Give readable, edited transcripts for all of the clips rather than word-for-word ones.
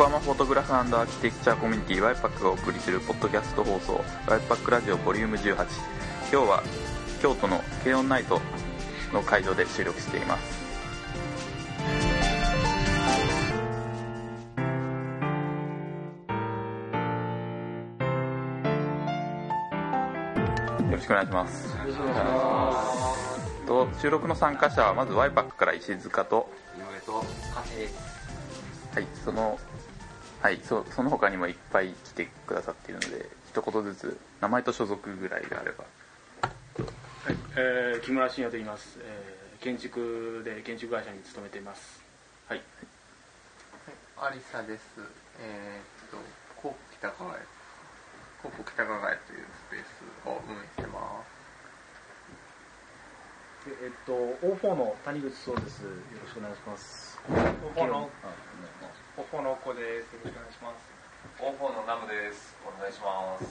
横浜フォトグラフ&アーキテクチャーコミュニティワイパックがお送りするポッドキャスト放送ワイパックラジオボリューム18、今日は京都のケオンナイトの会場で収録しています。よろしくお願いします。収録の参加者はまずワイパックから石塚と井上と加瀬です。はい、その他にもいっぱい来てくださっているので、一言ずつ名前と所属ぐらいであれば。はい、木村信也と言います。建築会社に勤めています。はい。はい、有沙です。コープ北川というスペースを運営してます。で、O4 の谷口壮です。よろしくお願いします。オフォの子です。よろしくお願いします。オフォのナムです。お願いします。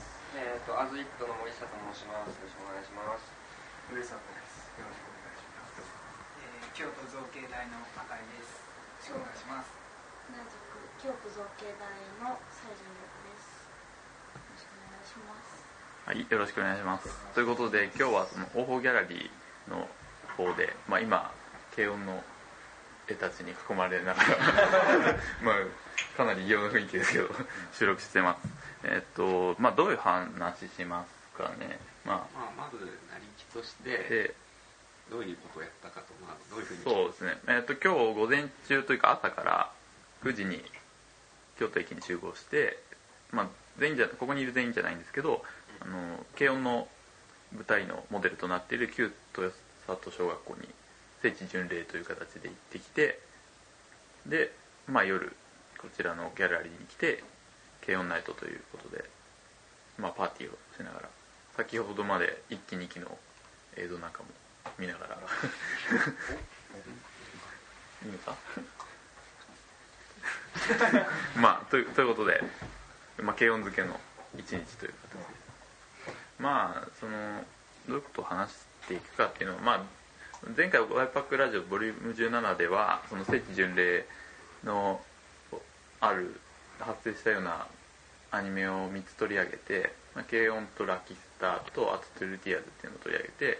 アズイットの森下と申します。よろしくお願いします。上里です。よろしくお願いします。京都造形大の赤井です。よろしくお願いします。同じく京都造形大の西陣です。よろしくお願いします。はい、よろしくお願いします。ということで今日はそのオフォギャラリーの方で、まあ今軽音の絵たちに囲まれながら、まあ、かなり異様な雰囲気ですけど収録してます。まあ、どういう話しますかね。まず成りきとしてどういうことをやったかと、まあ、どういうふうに。そうですね。今日午前中というか朝から9時に京都駅に集合して、まあ、ここにいる全員じゃないんですけど、軽音の舞台のモデルとなっている旧豊里小学校に聖地巡礼という形で行ってきて、で、まあ、夜こちらのギャラリーに来て軽音ナイトということで、まあ、パーティーをしながら先ほどまで1期2期の映像なんかも見ながらいいのかまあということで、まあ、軽音漬けの一日という形で、まあそのどういうことを話していくかっていうのは、まあ前回ワイパックラジオボリューム17ではその聖地巡礼の発生したようなアニメを3つ取り上げて、軽音とラキスタとアトゥルティアズっていうのを取り上げて、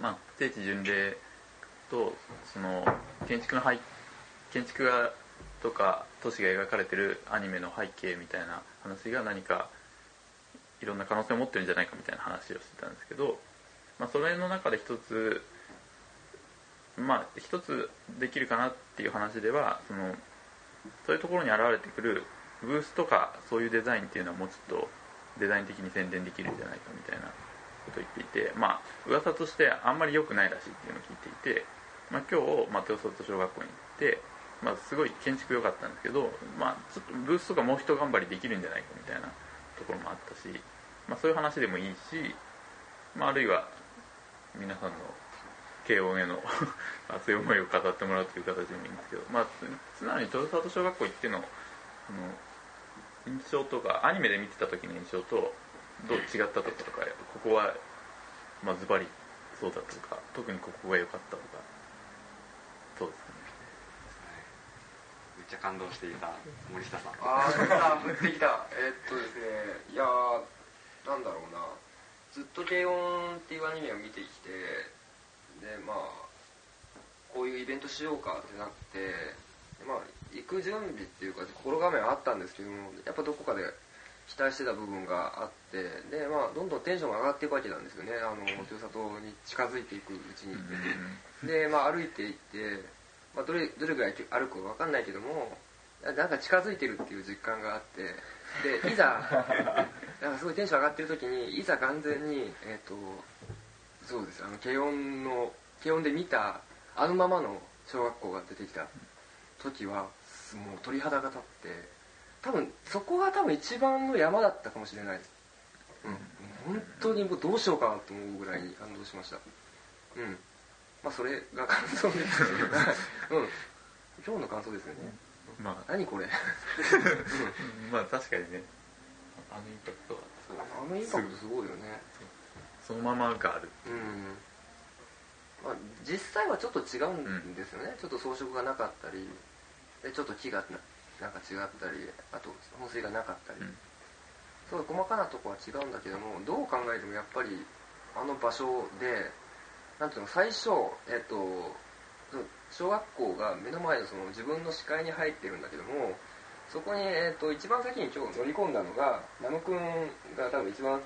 まあ、聖地巡礼とその建築画とか都市が描かれてるアニメの背景みたいな話が何かいろんな可能性を持ってるんじゃないかみたいな話をしてたんですけど、まあ、それの中で一つできるかなっていう話では、そういうところに現れてくるブースとかそういうデザインっていうのはもうちょっとデザイン的に宣伝できるんじゃないかみたいなことを言っていて、まあ噂としてあんまり良くないらしいっていうのを聞いていて、まあ、今日、まあ、豊里小学校に行って、まあ、すごい建築良かったんですけど、まあ、ちょっとブースとかもう一頑張りできるんじゃないかみたいなところもあったし、まあ、そういう話でもいいし、まあ、あるいは皆さんの慶応への熱い思いを語ってもらうという形でもいいんですけど、まあ、つまり豊里小学校行っての印象とかアニメで見てた時の印象とどう違ったとか、ここは、まあ、ズバリそうだとか特にここが良かったとか。そうですね、めっちゃ感動していた森下さん。降ってきた。ですね、いやなんだろうな、ずっと軽音っていうアニメを見てきて、でまあこういうイベントしようかってなって、まあ行く準備っていうか心構えはあったんですけども、やっぱどこかで期待してた部分があって、でまあどんどんテンションが上がっていくわけなんですよね、豊里に近づいていくうちに。でまあ歩いていって、まあ、どれぐらい歩くか分かんないけども、なんか近づいてるっていう実感があって、でいざなんかすごいテンション上がってる時にいざ完全にそうです、軽音で見たあのままの小学校が出てきた時はもう鳥肌が立って、そこが一番の山だったかもしれないです。うん、本当にもうどうしようかなと思うぐらいに感動しました。うん、まあそれが感想です。うん、今日の感想ですよね。まあ、何これ、うん、まあ確かにね、あのインパクトすごいよね。そのままがある、うん、まあ、実際はちょっと違うんですよね、うん、ちょっと装飾がなかったりでちょっと木がなんか違ったり、あと放水がなかったり、うん、そういう細かなとこは違うんだけども、どう考えてもやっぱりあの場所で、なんていうの、最初、小学校が目の前の、その自分の視界に入ってるんだけども、そこに、一番先に今日乗り込んだのがナム君が多分一番、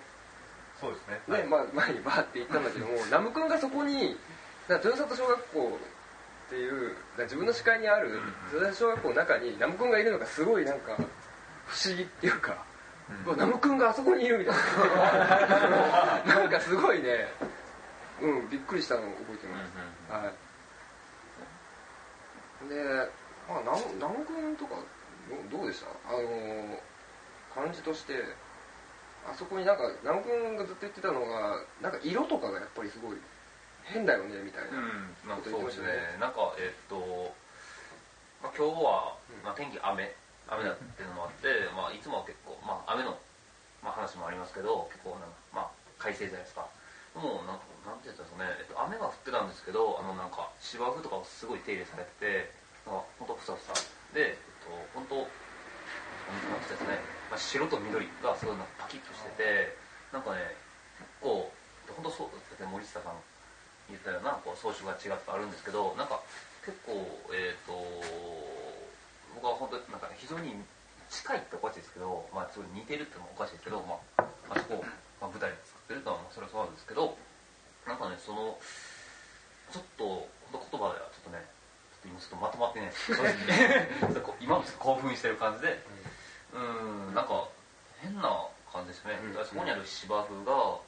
そうですね、はい、ね、まあ、前にバーって行ったんだけどもナム君がそこに豊里小学校っていう自分の視界にある豊里小学校の中にナム君がいるのがすごいなんか不思議っていうか、うん、ナム君があそこにいるみたいななんかすごいね、うん、びっくりしたのを覚えてます、うんうん、はい。で、まあ、ナム君とかどうでした？感じとして、あそこになんかナム君がずっと言ってたのが、なんか色とかがやっぱりすごい変だよねみたいなこと言ってましたね。うん、なんかそうですね。なんかまあ、今日は、まあ、天気雨だっていうのもあって、まあ、いつもは結構、まあ、雨の、まあ、話もありますけど、結構なんか、まあ、快晴じゃないですか。もうなんて言ったんですかね、雨が降ってたんですけど、なんか芝生とかをすごい手入れされてて、まあ、ほんとふさふさで、本当ですね、まあ、白と緑がすごいなんかパキッとしてて、なんかね、結構本当そうですね、森下さん言ったようなこう装飾が違ってあるんですけど、なんか結構僕は本当なんか非常に近いっておかしいですけど、まあすごい似てるってのもおかしいですけど、まあそこを、まあ、舞台で作ってるのはそれはそうなんですけど、なんかね、そのちょっと言葉ではちょっとね。今ちょっとまとまってね今もちょっと興奮してる感じで、うん、なんか変な感じですね。うん、そこにある芝生が、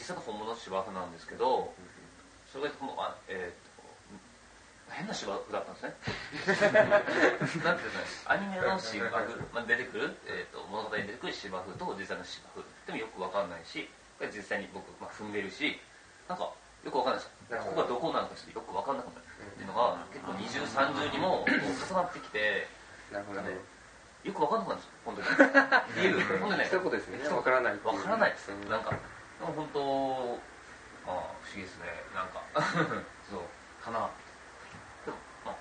実際の本物の芝生なんですけど、それが変な芝生だったんですねなんていうの、アニメの芝生、出てくる、物語に出てくる芝生と実際の芝生でもよく分かんないし、実際に僕、まあ、踏んでるし、なんかよくわかんないです。ここがどこなのかよくわかんなくなるっていうのが結構二重三重にも重なってきて、なるほどね、よくわかんなくなるんですよ。本当に。理由本当にね。そういうことですね。わからない。わからないです。なんか本当あ不思議ですね。なんかそうかな。でもまあ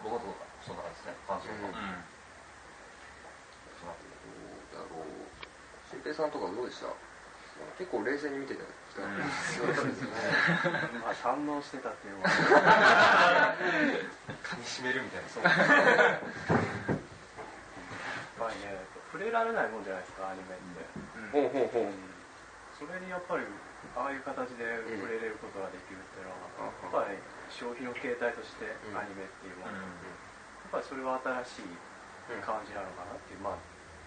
僕はそんな感じですね。感想が。うん。どうだろう。新平さんとかどうでした？結構冷静に見てた。そうですね。まあ反応してたっていうのは噛み締めるみたいな。そうまあね、触れられないもんじゃないですか、アニメって。うん、ほうほうほう。それにやっぱりああいう形で触れれることができるっていうのは、やっぱり消費の形態としてアニメっていうもの、やっぱりそれは新しい感じなのかなっていう、まあ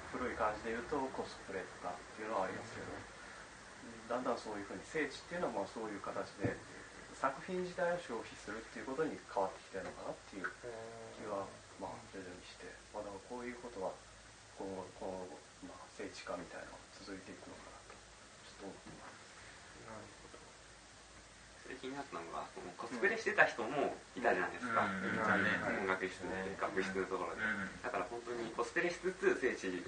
古い感じで言うとコスプレとかっていうのはありますけど。だんだんそういうふうに聖地っていうのはまあそういう形で作品自体を消費するっていうことに変わってきてるのかなっていう気はまあ徐々にして、まあ、だからこういうことは今後、まあ、聖地化みたいなのが続いていくのかなとちょっと思ってます。なるほど。それ気になったのがそのコスプレしてた人もいたじゃないですか、音楽室というか部室のところで、だから本当にコスプレしつつ聖地に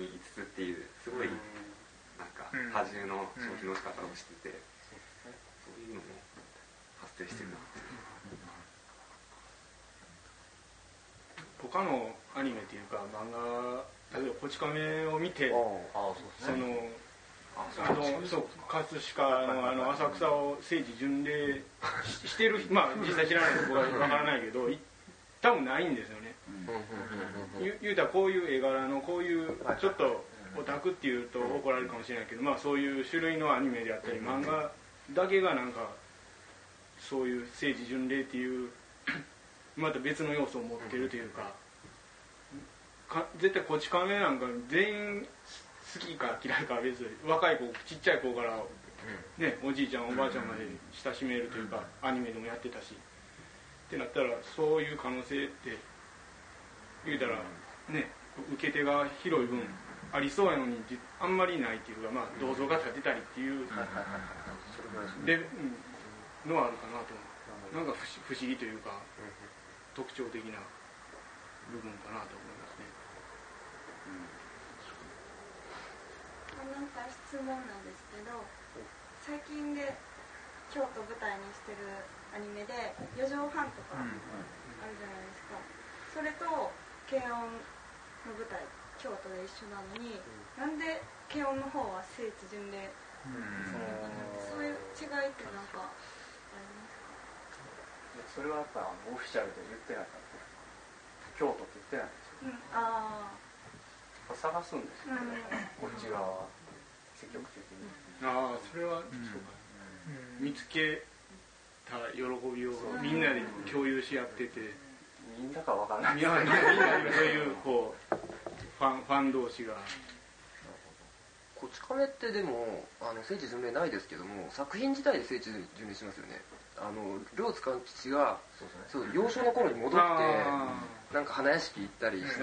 いつつっていうすごいなんか多重の消費の仕方をしてて、そういうのも発生してるなっていう。他のアニメというか漫画、例えばこち亀を見て、その葛飾のあの浅草を聖地巡礼してる、まあ実際知らないとこは分からないけど多分ないんですよね。言うたらこういう絵柄のこういうちょっとオタクっていうと怒られるかもしれないけど、まあ、そういう種類のアニメであったり漫画だけがなんかそういう聖地巡礼っていうまた別の要素を持ってるという か絶対こち亀なんか全員好きか嫌いか別に若い子ちっちゃい子から、ね、おじいちゃんおばあちゃんまで親しめるというかアニメでもやってたしってなったらそういう可能性って言うたらね受け手が広い分ありそうやのにあんまりないっていうか、まあ、銅像が建てたりっていうで、のはあるかなと思う。なんか不思議というか特徴的な部分かなと思いますね。なんか質問なんですけど、最近で京都舞台にしてるアニメで四畳半とかあるじゃないですか。それと軽音の舞台京都で一緒なのに、なんで軽音の方は聖地巡礼するのかなって、そういう違いってなんかありますか？それはやっぱオフィシャルで言ってないから京都って言ってないんですよ、探すんですよね、こっち側は積極的に、それはそうか、見つけた喜びをみんなで共有し合ってて、みんなかわからない、そういうこうファン同士が。こち亀ってでも聖地巡礼ないですけども、作品自体で聖地巡礼しますよね。両津勘吉がそう、幼少の頃に戻ってなんか花屋敷行ったりして、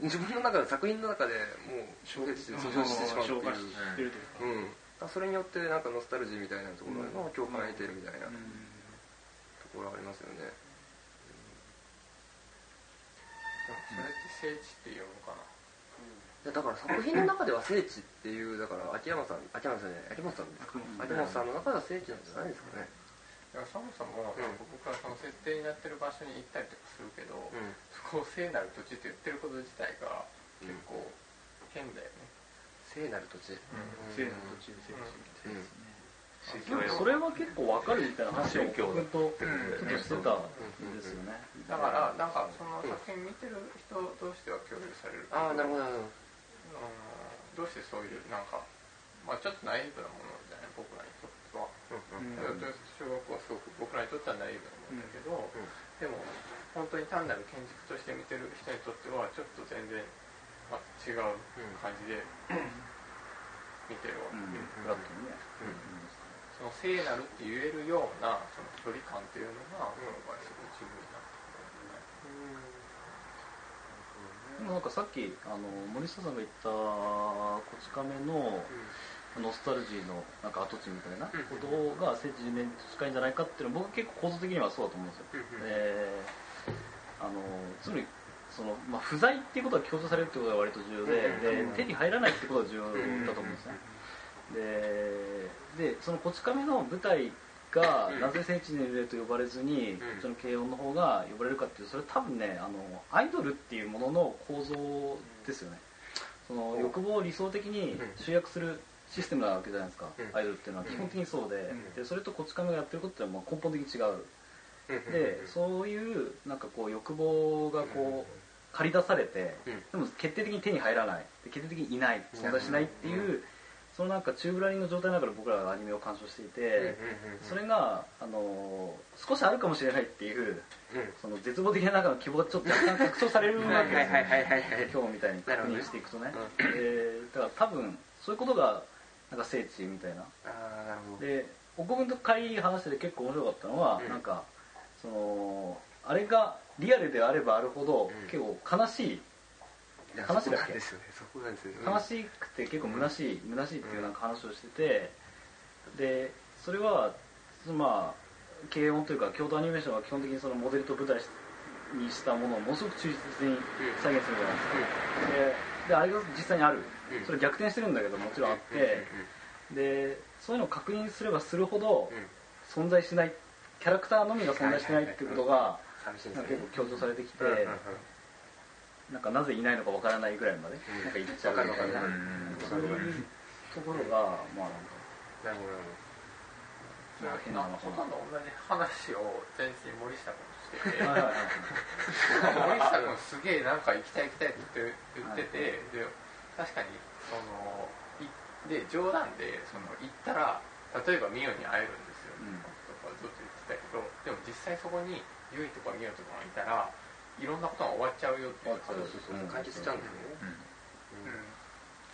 自分の中で作品の中でもう聖地で訴訟してしまうっていう、それによってなんかノスタルジーみたいなところの共感を得てるみたいなところありますよね。それって聖地って言うのかな、だから作品の中では聖地っていう、だから秋山さんの中では聖地なんじゃないですかね。だからそもそも僕はその設定になってる場所に行ったりとかするけど、そこを聖なる土地って言ってること自体が結構変だよね。聖なる土地、聖なる土地、聖地みたいですね。それは結構わかるみたいな話をずっとしてたんですよね。だからなんかその作品見てる人同士では共有されるけど、なるほど、どうしてそういうなんか、ちょっとナイーブなものじゃない、僕らにとっては、小学校はすごく僕らにとってはナイーブなものだけど、でも本当に単なる建築として見てる人にとってはちょっと全然違う感じで見てるわけだったね。その聖なるって言えるようなその距離感っていうのが僕の場合すごい自分になってくるんじゃない。でもなんかさっき森下さんが言ったこち亀のノスタルジーのなんか跡地みたいなことが聖地に近いんじゃないかっていうのは、僕結構構造的にはそうだと思うんですよ。つまりその不在っていうことが強調されるってことが割と重要で、手に入らないってことが重要だと思うんですね。でそのこち亀の舞台がなぜ聖地巡礼と呼ばれずにこっちの軽音の方が呼ばれるかっていう、それ多分ねアイドルっていうものの構造ですよね。その欲望を理想的に集約するシステムなわけじゃないですか、アイドルっていうのは基本的にそうで、それとこち亀がやってることって根本的に違うで、そういうなんかこう欲望がこう駆り出されて、でも決定的に手に入らない、決定的にいない、存在しないっていうそのなんか宙ぶらりんの状態の中で僕らがアニメを鑑賞していて、それが少しあるかもしれないっていう、その絶望的な中の希望がちょっと若干拡張されるわけですよ、今日みたいに確認していくとね。だから多分そういうことがなんか聖地みたいな。で奥君と会話してて結構面白かったのは、なんかそのあれがリアルであればあるほど結構悲しくて結構虚しいっていうなんか話をしてて、でそれは軽音というか京都アニメーションは基本的にそのモデルと舞台にしたものをものすごく忠実に再現するじゃないですか。であれが実際にある、それ逆転してるんだけどもちろんあって、でそういうのを確認すればするほど存在しない、キャラクターのみが存在してないっていうことが結構強調されてきて、なんかなぜいないのかわからないぐらいまでなんか言っちゃうみたいな、そういうところがなんか変な話。ほとんど同じ話を前日に森下君してて、森下君すげえなんか行きたいって言ってて、で確かにそので冗談でその行ったら例えばミオに会えるんですよ、とかずっと言ってたけど、でも実際そこにユイとかミオとかがいたらいろんなことが終わっちゃうよっていう感じしちゃうんですよね。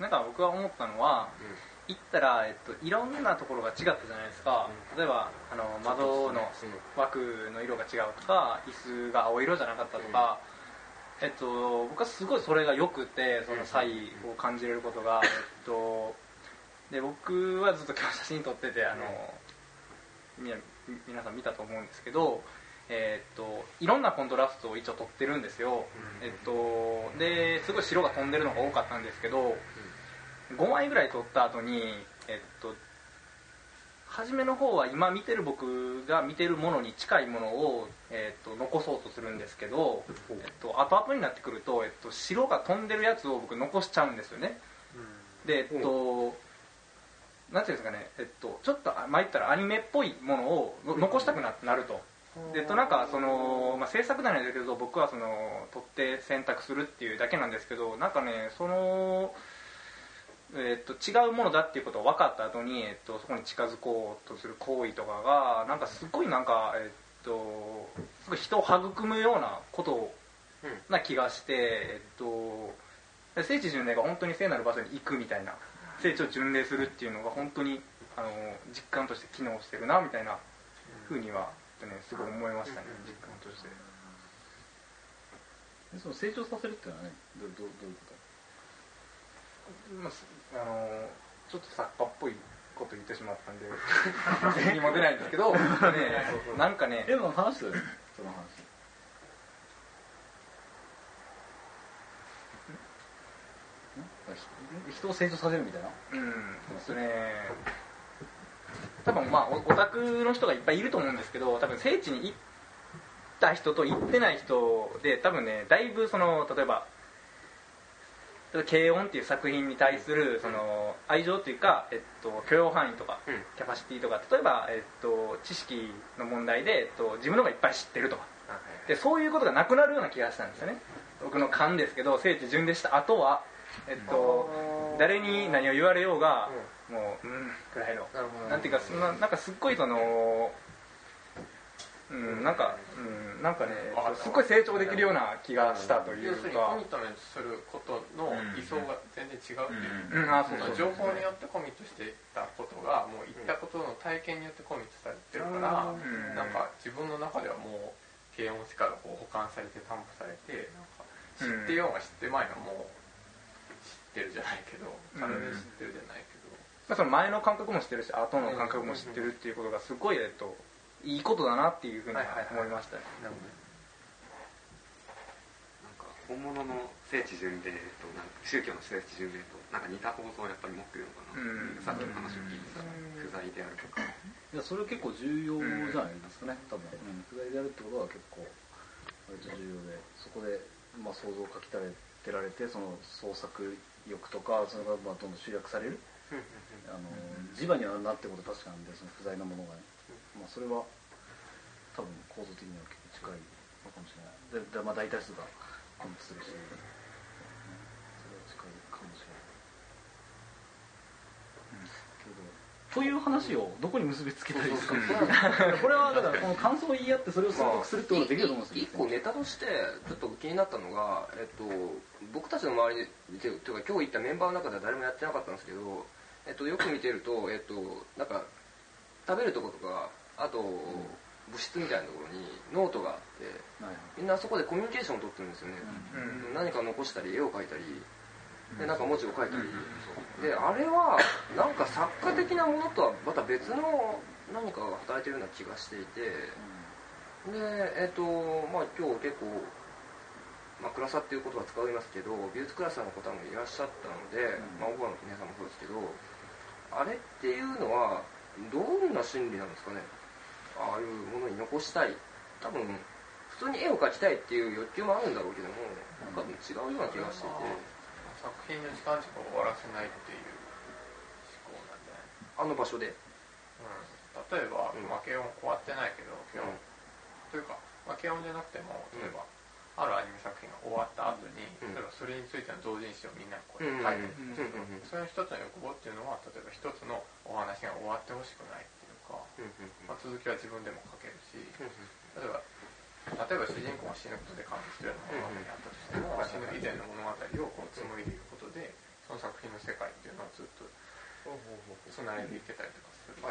なんか僕が思ったのは、行ったら、いろんなところが違ったじゃないですか。例えば窓の枠の色が違うとか、椅子が青色じゃなかったとか、僕はすごいそれがよくて、その差異を感じれることが、で僕はずっと今日写真撮ってて、皆さん見たと思うんですけど、いろんなコントラストを一応撮ってるんですよ。ですごい白が飛んでるのが多かったんですけど、5枚ぐらい撮った後に初めの方は今見てる僕が見てるものに近いものを、残そうとするんですけど、後々になってくると、白が飛んでるやつを僕残しちゃうんですよね。で、なんていうんですかね、ちょっとまあ言ったらアニメっぽいものを残したくなると。でなんかその、まあ、制作団だけど僕はその取って選択するっていうだけなんですけど、なんかねその、違うものだっていうことを分かった後に、そこに近づこうとする行為とかがなんかすごいなんか、すごい人を育むようなことな気がして、聖地巡礼が本当に聖なる場所に行くみたいな、聖地を巡礼するっていうのが本当に実感として機能してるなみたいなふうには。すごい思いましたね、実感として。その成長させるっていうのはね、どういうこと？ちょっと作家っぽいこと言ってしまったんで何も出ないんですけど、ね、なんかね、でも話したよね、その話。人を成長させるみたいな。うん、それ。多分まあオタクの人がいっぱいいると思うんですけど、多分聖地に行った人と行ってない人で多分ね、だいぶその例えば軽音っていう作品に対するその愛情というか、許容範囲とかキャパシティとか、例えば知識の問題で自分の方がいっぱい知ってるとかで、そういうことがなくなるような気がしたんですよね、僕の勘ですけど。聖地巡礼した後は誰に何を言われようがもうくらいの、なんていうかそんな、なんかすっごいそのなんかね、すっごい成長できるような気がしたというか、要するにコミットメントすることの理想が全然違うっていう、情報によってコミットしていたことがもう言ったことの体験によってコミットされてるから、なんか自分の中ではもう軽音しか保管されて担保されて、なんか知ってようが知ってまいがもう知ってるじゃないけど、体で知ってるじゃないけど、その前の感覚も知ってるし後の感覚も知ってるっていうことがすごい、いいことだなっていうふうに思いましたね。なんか本物の聖地巡礼となんか宗教の聖地巡礼となんか似た構造をやっぱり持ってるのかな、さっきの話を聞いてたら不在であるとか、いやそれ結構重要じゃないですかね、多分不在であるってことは結構割と重要で、そこで、まあ、想像をかきたてられて、その創作欲とかそれがまあどんどん集約される磁場にはなってこと確かなんで、その不在なものがね、まあ、それは多分構造的には結構近いのかもしれないで、まあ、大多数がコンプするし、それは近いかもしれない、けどという話をどこに結びつけたいですかね。これはだからこの感想を言い合ってそれを選択するってことができると思うんですよ。1個ネタとしてちょっと気になったのが、僕たちの周りでというか今日行ったメンバーの中では誰もやってなかったんですけど、よく見てると、なんか食べるところとかあと部室みたいなところにノートがあって、みんなそこでコミュニケーションを取ってるんですよね、何か残したり絵を描いたりでなんか文字を書いたりで、あれはなんか作家的なものとはまた別の何かが働いてるような気がしていて、でまあ今日結構まあクラサっていう言葉使いますけど、美術クラサの方もいらっしゃったので、まあオバの皆さんもそうですけど、あれっていうのはどんな心理なんですかね。ああいうものに残したい、多分普通に絵を描きたいっていう欲求もあるんだろうけども、なんか違うような気がしていて、作品の時間しか終わらせないっていう思考なんで、あの場所で、例えば軽音終わってないけど、というか軽音じゃなくても、例えばあるアニメ作品が終わった後に、例えばそれについての同人誌をみんなこうやって書いてるんですけど、それの一つの欲望っていうのは、例えば一つのお話が終わってほしくないっていうか、まあ、続きは自分でも書けるし、例えば主人公が死ぬことで完結するような物語があったとしても、死ぬ以前の物語をこう紡いでいくことでその作品の世界っていうのはずっとつないでいけたりとかする、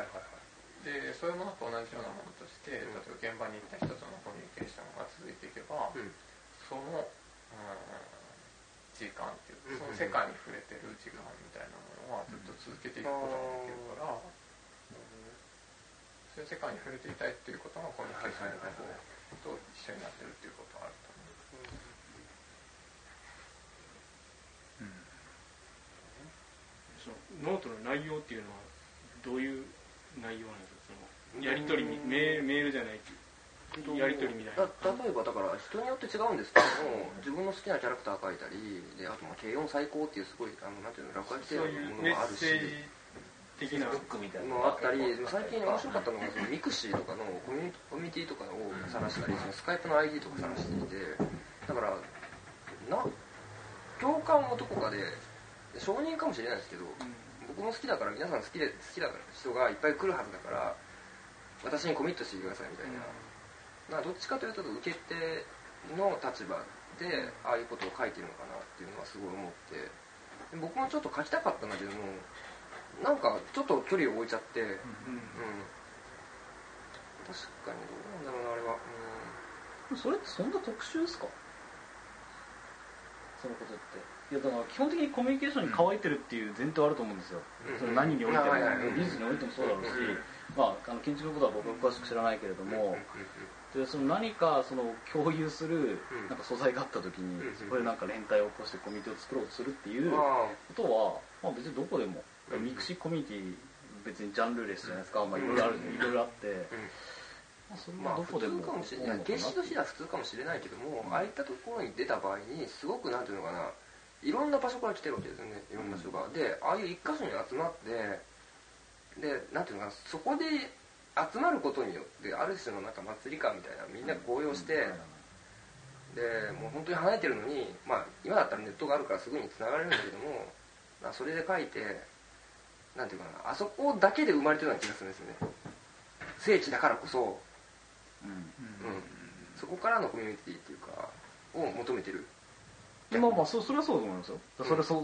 でそういうものと同じようなものとして、例えば現場に行った人とのコミュニケーションが続いていけば、その時間っていうその世界に触れてる時間みたいなものはずっと続けていくことができるから、そういう世界に触れていたいっていうことがコミュニケーションのと一緒になってるっていうことはあると思う。そのノートの内容っていうのはどういう内容なんですよ、そのやり取り、メールじゃないやり取りみたいな。例えばだから人によって違うんですけども、自分の好きなキャラクター描いたりで、あとまあ軽音最高っていうすごいなんていうの落書き性のものもあるし、的なブックみたいなのもあったり、最近面白かったのがそのミクシーとかのコミュニティとかを探したり、そのスカイプの ID とか探していて、だから共感もどこかで承認かもしれないですけど、僕も好きだから皆さん好きだから人がいっぱい来るはずだから私にコミットしてくださいみたいな。だからどっちかというと受け手の立場でああいうことを書いてるのかなっていうのはすごい思って、で僕もちょっと書きたかったんだけども、なんかちょっと距離を置いちゃって、うんうん、確かにどうなんだろうなあれは、うん、それってそんな特殊ですか、そのことって。いやだから基本的にコミュニケーションに乾いてるっていう前提はあると思うんですよ、うん、それ何においても、うん、技術においてもそうだろうし、うん、まあ、建築のことは僕は詳しく知らないけれども、うん、でその何かその共有するなんか素材があった時に、うん、そこでなんか連帯を起こしてコミュニティを作ろうとするっていうことは、まあ、別にどこでもミクシーコミュニティ別にジャンルレスじゃないですか、まあ、いろいろある、いろいろあって、まあ、それはどこでも、まあ、普通かもしれない、原始としては普通かもしれないけども、うん、ああいったところに出た場合にすごくなんていうのかな、いろんな場所から来てるわけですよね、いろんな人が、うん、でああいう一箇所に集まってで、なんていうのかな、そこで集まることによってある種のなんか祭り感みたいな、みんな高揚して、でもう本当に離れてるのに、まあ、今だったらネットがあるからすぐに繋がれるんだけども、それで書いてなんていうかな、あそこだけで生まれてるような気がするんですよね、聖地だからこそ、うんうん、そこからのコミュニティっていうかを求めてる。まあまあ、それはそうだと思いますよ、うん、それはそう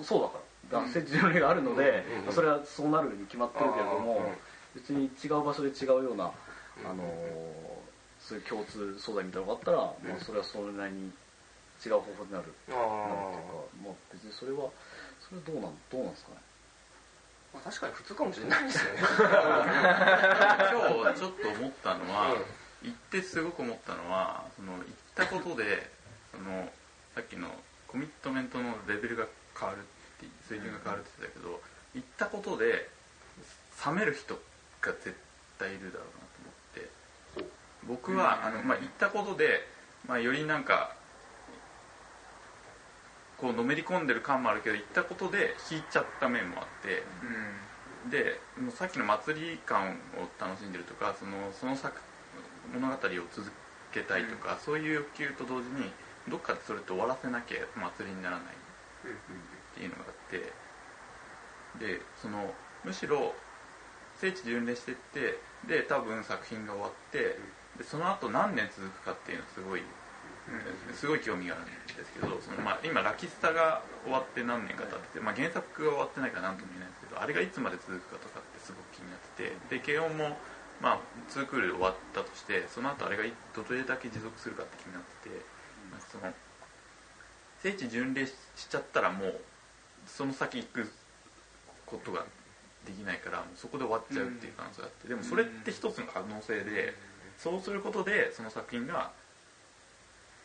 だから、聖地巡礼があるので、うんうんうん、それはそうなるに決まってるけれども、うん、別に違う場所で違うような、そういう共通素材みたいなのがあったら、まあ、それはそれなりに違う方法になる、なるっていうか、まあ、別にそれはどうなんですかね。まあ、確かに普通かもしれないですよね。今日ちょっと思ったのは、行ってすごく思ったのは、その行ったことでそのさっきのコミットメントのレベルが変わるって水準が変わるって言ってたけど、行ったことで冷める人が絶対いるだろうなと思って、僕はまあ、行ったことで、まあ、よりなんかこうのめり込んでる感もあるけど、行ったことで引いちゃった面もあって、うん、でもうさっきの祭り感を楽しんでるとか、その作物語を続けたいとか、うん、そういう欲求と同時にどっかでそれと終わらせなきゃ祭りにならないっていうのがあって、でそのむしろ聖地巡礼してって、で多分作品が終わって、でその後何年続くかっていうのすごい興味があるんですけど、その、まあ、今ラキスタが終わって何年か経ってて、まあ、原作が終わってないから何とも言えないんですけど、あれがいつまで続くかとかってすごく気になってて、で慶應もまあ2クールで終わったとして、その後あれがどれだけ持続するかって気になってて、その聖地巡礼しちゃったらもうその先行くことができないから、もうそこで終わっちゃうっていう可能性があって、でもそれって一つの可能性で、そうすることでその作品が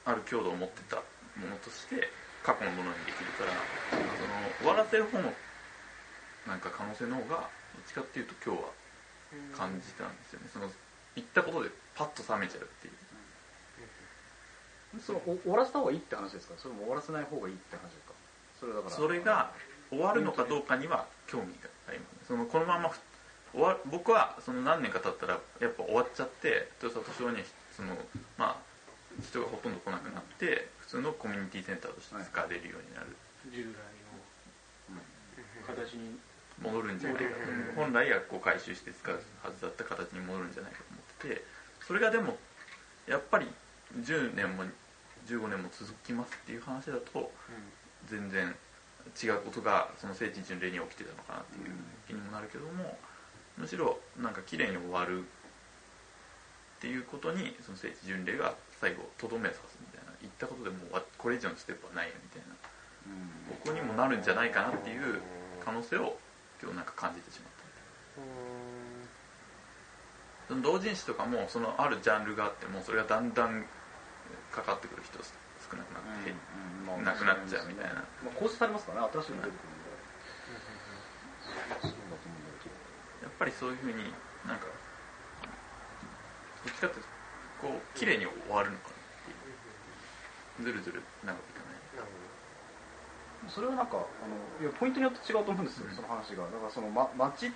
ある強度を持ってたものとして過去のものにできるから、その終わらせる方のなんか可能性の方がどっちかっていうと今日は感じたんですよね、その行ったことでパッと冷めちゃうっていう。その終わらせた方がいいって話ですか、それも終わらせない方がいいって話ですか。それが終わるのかどうかには興味があります、ね、そのこのまま僕はその何年か経ったらやっぱ終わっちゃって、豊里町にその、まあ、人がほとんど来なくなって普通のコミュニティセンターとして使われるようになる、はい、従来の形に戻るんじゃないかと、本来はこう回収して使うはずだった形に戻るんじゃないかと思ってて、それがでもやっぱり10年も15年も続きますっていう話だと、全然違うことがその聖地巡礼に起きてたのかなっていう気にもなるけども、むしろなんか綺麗に終わるっていうことにその聖地巡礼が最後とどめを刺すみたいな、行ったことでもうこれ以上のステップはないよみたいな、ここにもなるんじゃないかなっていう可能性を今日なんか感じてしまった。その同人誌とかもそのあるジャンルがあっても、それがだんだんかかってくる人少なくなって、うんうん、なくなっちゃうみたいな、まあ、構成されますからね、新しいの出てくるんで、やっぱりそういうふうになんかどっちかってこう綺麗に終わるのかなっていう、ずるずる長くいかない。それはなんかいやポイントによって違うと思うんですよ、その話が。だからその、町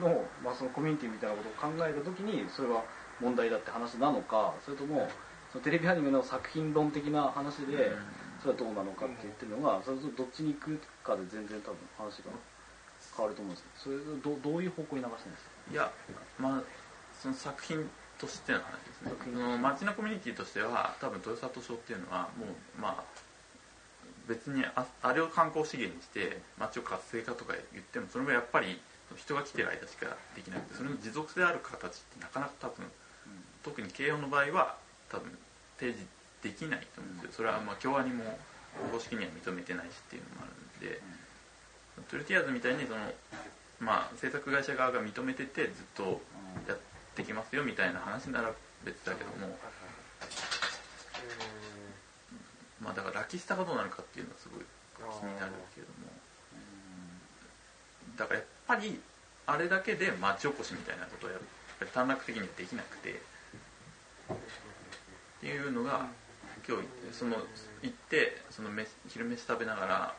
の、そのコミュニティみたいなことを考えたときにそれは問題だって話なのか、それともそのテレビアニメの作品論的な話でそれはどうなのかって言ってるのが、それとどっちに行くかで全然多分話が変わると思うんですけど、それ どういう方向に流してるんですか？いや、その作品としての話ですね。その町のコミュニティとしては多分豊里町っていうのはもう別にあれを観光資源にして町を活性化とか言っても、それもやっぱり人が来てる間しかできなくて、それの持続性である形ってなかなか多分、特に慶応の場合は多分提示できないと思うんですよ。それは京アニも公式には認めてないしっていうのもあるんで、トゥルティアーズみたいにその、制作会社側が認めててずっとやってきますよみたいな話なら別だけども、だからラキスタがどうなるかっていうのはすごい気になるけども、だからやっぱりあれだけで町おこしみたいなことをやっぱり短絡的にはできなくてっていうのが、今日行ってその昼飯食べながら、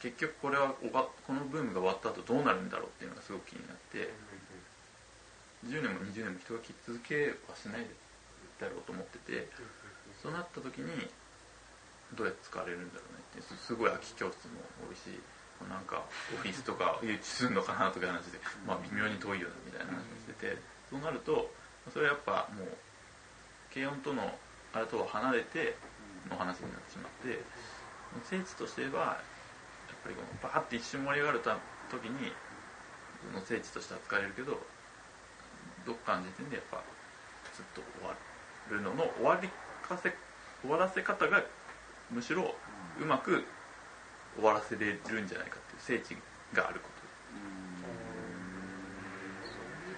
結局これはこのブームが終わった後どうなるんだろうっていうのがすごく気になって、10年も20年も人が来続けはしないだろうと思ってて、そうなった時にどうやって使われるんだろうねって、すごい空き教室も多いし、なんかオフィスとか誘致するのかなとかいう話で、微妙に遠いよねみたいな話をしてて、そうなるとそれはやっぱもう軽音とのあれとは離れての話になってしまって、聖地としてはやっぱりこのバーって一瞬盛り上がる時に聖地として扱われるけど、どっかの時点でやっぱずっと終わるのの終わらせ方がむしろうまく終わらせれるんじゃないかっていう聖地があること。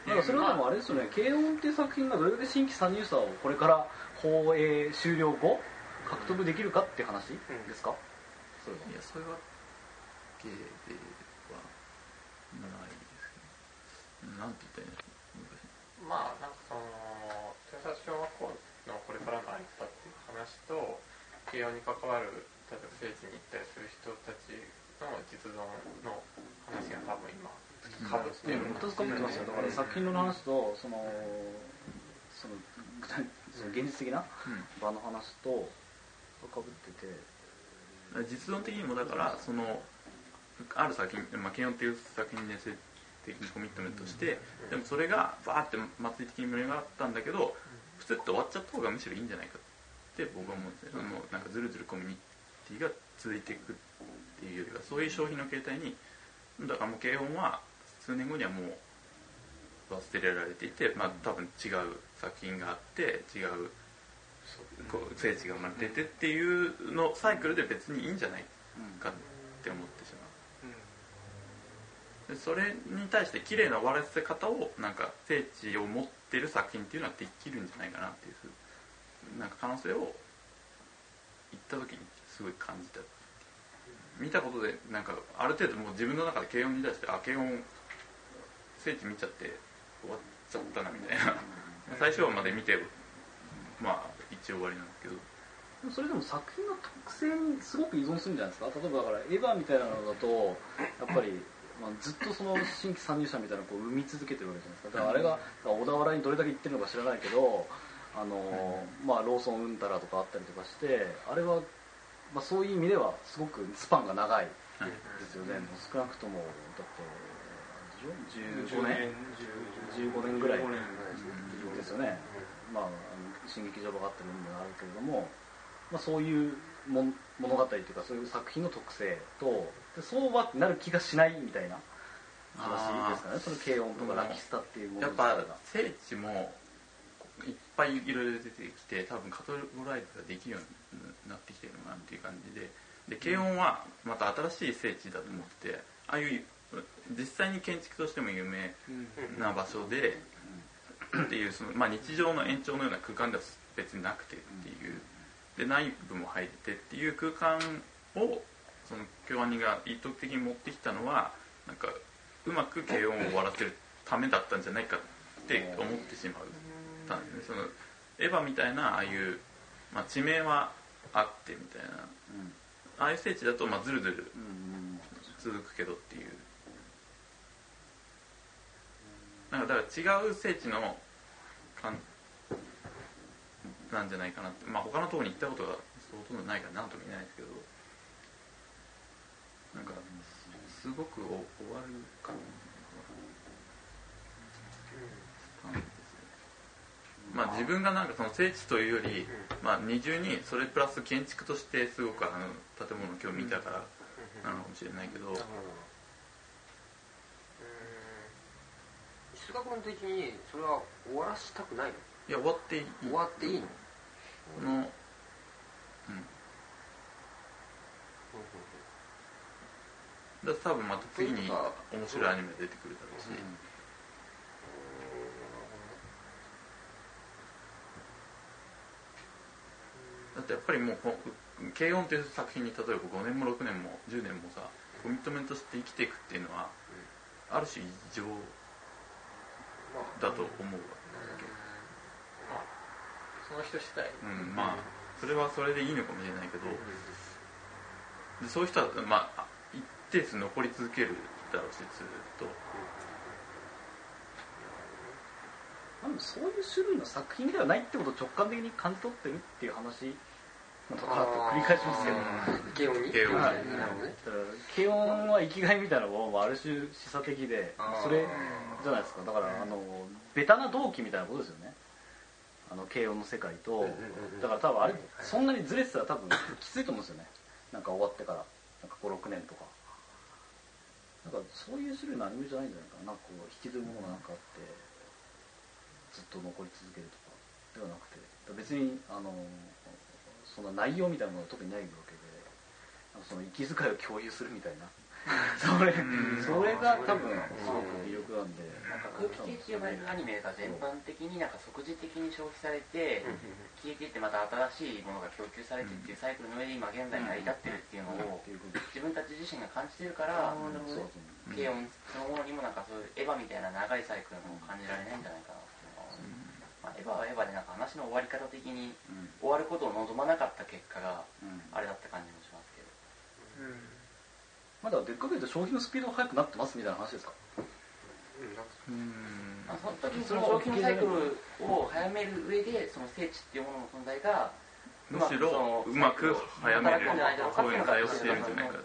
だからそれはもうあれですよね、慶音っていう作品がどれだけ新規参入者をこれから放映終了後獲得できるかって話ですか？いや、そういうわけではないですね。なんて言ったらいいんですか？なんかその豊里小学校のこれからのあり方っていう話と、慶音に関わる例えば聖地に行ったりする人たちの実存の話が多分今かぶってるんですよね。だから作品の話とその現実的な場の話とかぶってて、実存的にもだからそのある作品、慶音っていう作品で性的にコミットメントして、でもそれがバーって祭り的に盛り上がったんだけどプツッと終わっちゃった方がむしろいいんじゃないかって僕は思うんですよ。なんかずるずるコミュニが続いていくっていうよりは、そういう消費の形態に、だからもう慶音は数年後にはもう忘れられていて、多分違う作品があって違う聖地が生まれててっていうのサイクルで別にいいんじゃないかって思ってしまう。でそれに対して綺麗な終わらせ方を、なんか聖地を持ってる作品っていうのはできるんじゃないかなっていう、なんか可能性を言った時にすごい感じた。見たことでなんかある程度もう自分の中で慶音に対して、慶音聖地見ちゃって終わっちゃったなみたいな最初まで見て一応終わりなんですけど、それでも作品の特性にすごく依存するんじゃないですか。例えばだからエヴァみたいなのだとやっぱり、ずっとその新規参入者みたいなのをこう生み続けてるわけじゃないですか。だからあれが小田原にどれだけ行ってるのか知らないけど、ローソンうんたらとかあったりとかして、あれはそういう意味ではすごくスパンが長いですよね。少なくともだって15年ぐらいですよね。新劇場があったりもあるけれども、そういう物語というかそういう作品の特性とそうはなる気がしないみたいな話ですかね。その慶音とかラキスタっていうものがやっぱ聖地もいっぱいいろいろ出てきて、多分カテゴライズができるようになってきてるのかなっていう感じで、慶音はまた新しい聖地だと思ってて、ああいう実際に建築としても有名な場所でっていう、その日常の延長のような空間では別になくてっていう、で内部も入ってっていう空間をその京アニが意図的に持ってきたのは、なんかうまく慶音を終わらせるためだったんじゃないかっって思ってしまったんですね。そのエヴァみたいなああいう、まあ、地名はあってみたいな、うん、ああいう聖地だとまあずるずる続くけどっていう、なんかだから違う聖地のなんじゃないかなって、まあ他のところに行ったことがほとんどないからなんとも言えないですけど、なんかすごく終わるかな。まあ、自分がなんかその聖地というより、まあ、二重にそれプラス建築としてすごくあの建物を今日見たからなのかもしれないけど、石川君的にそれは終わらせたくないの？いや、終わっていいの？うん、うん、だから多分また次に面白いアニメ出てくるだろうし、うんうん、だってやっぱりもう軽音という作品に例えば5年も6年も10年もさコミットメントして生きていくっていうのはある種異常だと思うわけ、まあ、その人次第、うん、まあそれはそれでいいのかもしれないけど、でそういう人はまあ一定数残り続けるだろうし、ずっとそういう種類の作品ではないってことを直感的に感じ取ってるっていう話のところと繰り返しますけど、軽音に軽音は生きがいみたいなものもある種示唆的で、それじゃないですか。だからあのベタな同期みたいなことですよね、あの軽音の世界と。だから多分あれそんなにずれてたら多分きついと思うんですよね、なんか終わってからなんか5、6年とか。なんかそういう種類のアニメじゃないんじゃないかな、なんかこう引きずるものがなんかあってずっと残り続けるとかではなくて、別にあのその内容みたいなものは特にないわけで、その息遣いを共有するみたいなそれが多分すごく魅力なんで、なんか空気系と呼ばれるアニメが全般的になんか即時的に消費されて消えていってまた新しいものが供給されてっていうサイクルの上で今現在成り立ってるっていうのを自分たち自身が感じてるから、軽音そのものにもなんかそういうエヴァみたいな長いサイクルも感じられないんじゃないかな。まあ、エヴァはエヴァでなんか話の終わり方的に終わることを望まなかった結果があれだった感じもしますけど、まだでっかく言うと消費のスピードが速くなってますみたいな話ですか。その時にその消費のサイクルを早める上でその聖地っていうものの存在がむしろうまく早めるそういう対応しているんじゃないか、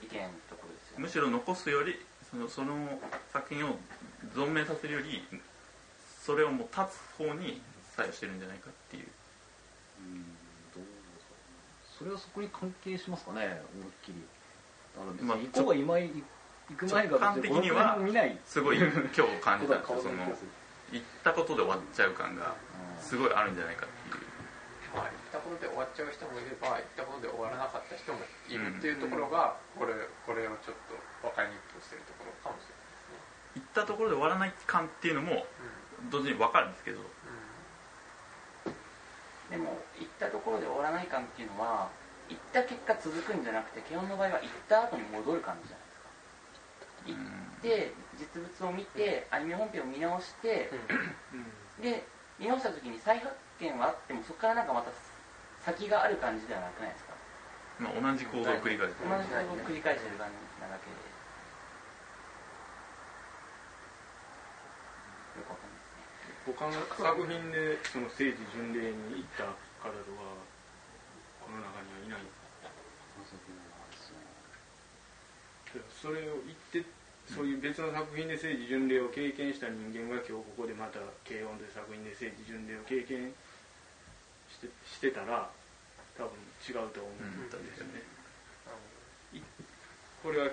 むしろ残すよりその作品を存命させるよりそれをもう立つ方に作用してるんじゃないかっていう。どうそれはそこに関係しますかね、思いっきり。だから別に行く前が別に俺は見ない。すごい今日感じたその行ったことで終わっちゃう感がすごいあるんじゃないかっていう。まあ、行ったことで終わっちゃう人もいれば行ったことで終わらなかった人もいるっていうところが、これをちょっと分かりにくくしてるところかもしれないですね。行ったところで終わらない感っていうのも、同時に分かるんですけど、でも行ったところで終わらない感っていうのは行った結果続くんじゃなくて、ケオンの場合は行った後に戻る感じじゃないですか。行って実物を見てアニメ本編を見直して、で見直した時に再発見はあってもそこからなんかまた先がある感じではなくないですか。まあ、同じ行動を繰り返してる感じなだけで。他の作品でその聖地巡礼に行った彼らはこの中にはいない。それを言って、そういう別の作品で聖地巡礼を経験した人間が今日ここでまた軽音という作品で聖地巡礼を経験してたら多分違うと思ったんですよね。これは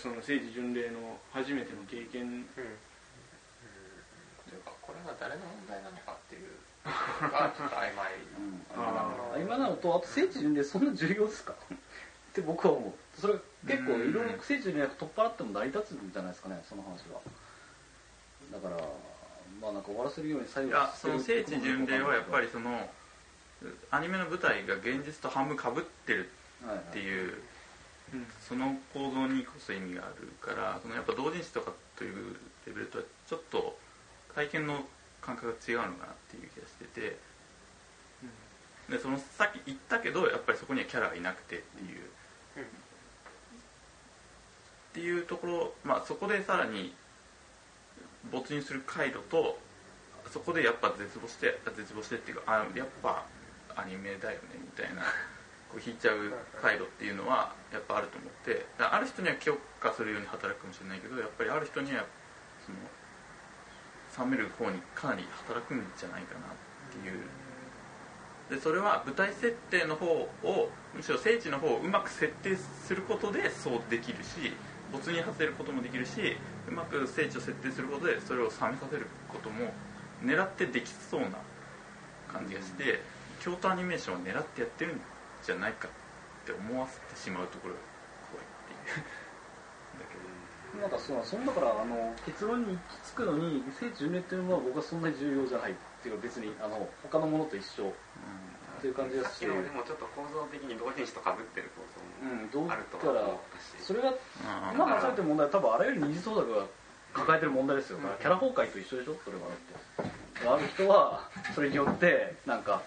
その聖地巡礼の初めての経験。これが誰の問題なのかっていうのがちょっと曖昧今なのと、あと聖地巡礼そんな重要ですかって僕は思う。それ結構いろいろ聖地巡礼取っ払っても成り立つんじゃないですかね、その話は。だからまあなんか終わらせるように作用してる。いや、その聖地巡礼はやっぱりそのアニメの舞台が現実と半分かぶってるっていう、その構造にこそ意味があるから、そのやっぱ同人誌とかというレベルとはちょっと体験の感覚が違うのかなっていう気がしてて、でそのさっき言ったけどやっぱりそこにはキャラがいなくてっていう、うん、っていうところ、まあ、そこでさらに没入する回路とそこでやっぱ絶望してっていうか、あやっぱアニメだよねみたいなこう引いちゃう回路っていうのはやっぱあると思って、ある人には強化するように働くかもしれないけど、やっぱりある人にはその冷める方にかなり働くんじゃないかなっていう、でそれは舞台設定の方をむしろ聖地の方をうまく設定することでそうできるし、没入させることもできるし、うまく聖地を設定することでそれを冷めさせることも狙ってできそうな感じがして、うん、京都アニメーションを狙ってやってるんじゃないかって思わせてしまうところが怖いっていうだけで、なんかそのだから結論に行き着くのに聖地巡礼っていうのは僕はそんなに重要じゃないっていうか、別に他のものと一緒、うん、っていう感じがして、さっきのでもちょっと構造的に同人誌とかぶってる構造もあるとは思ったし、それが今話されてる問題は多分あらゆる二次創作が抱えてる問題ですよ。だからキャラ崩壊と一緒でしょ、それはだって。ある人はそれによってなんか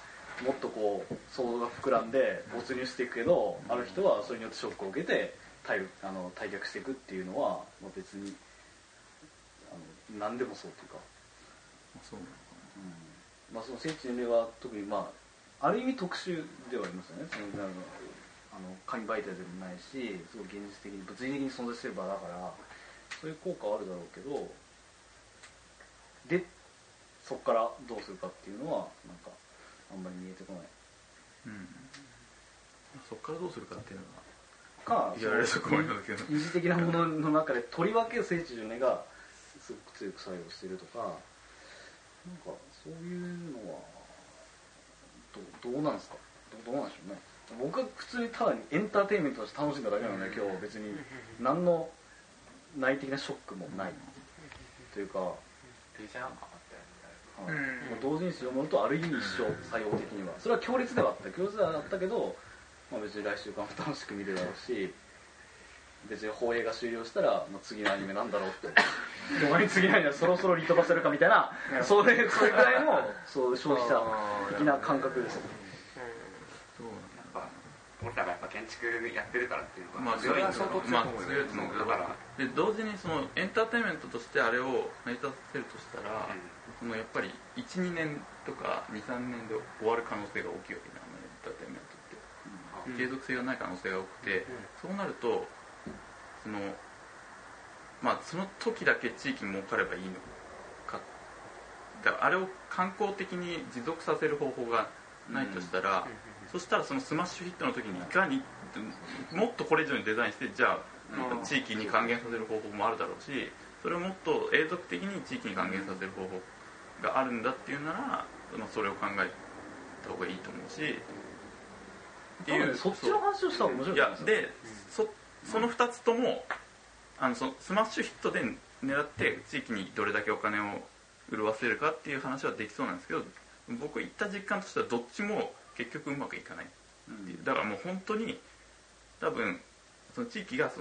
もっとこう想像が膨らんで没入していくけど、ある人はそれによってショックを受けて退却していくっていうのは別に何でもそうというか、そうなのかな、うん、まあその聖地巡礼は特にまあある意味特殊ではありますよね。その紙媒体でもないし、すごい現実的に物理的に存在してる場だからそういう効果はあるだろうけど、でそこからどうするかっていうのはなんかあんまり見えてこない。うん。そこからどうするかっていうのは言われると困るんだけど。二次的なものの中でとりわけ聖地巡礼がすごく強く作用してるとか、なんかそういうのはどうなんですか。どうなんでしょうね。僕は普通にただにエンターテインメントとして楽しんだだけなので、今日は別に何の内的なショックもないというか。でじゃあ。うん、同人誌を読むとある意味一生作用的にはそれは強烈ではあったけど、まあ、別に来週間も楽しく見れるだろうし、別に放映が終了したら、まあ、次のアニメなんだろうってでも次のアニメはそろそろリトバせるかみたいなそれぐらいのそう消費者的な感覚ですよね。俺らがやっぱ建築やってるからっていうのが強いと思う。で同時にそのエンターテインメントとしてあれを成り立たせるとしたら、うん、そのやっぱり 1,2 年とか 2,3 年で終わる可能性が大きいわけなので、エンターテインメントって、うん、継続性がない可能性が多くて、うん、そうなるとその時だけ地域儲かればいいのか、だからあれを観光的に持続させる方法がないとしたら、うんうん、そしたらそのスマッシュヒットの時にいかにもっとこれ以上にデザインして、じゃあ地域に還元させる方法もあるだろうし、それをもっと永続的に地域に還元させる方法があるんだっていうなら、まあ、それを考えた方がいいと思うしっていう、そっちの話をしたら面白いですよね。で、その2つともスマッシュヒットで狙って地域にどれだけお金を潤わせるかっていう話はできそうなんですけど、僕言った実感としてはどっちも結局うまくいかない。だからもう本当に多分その地域が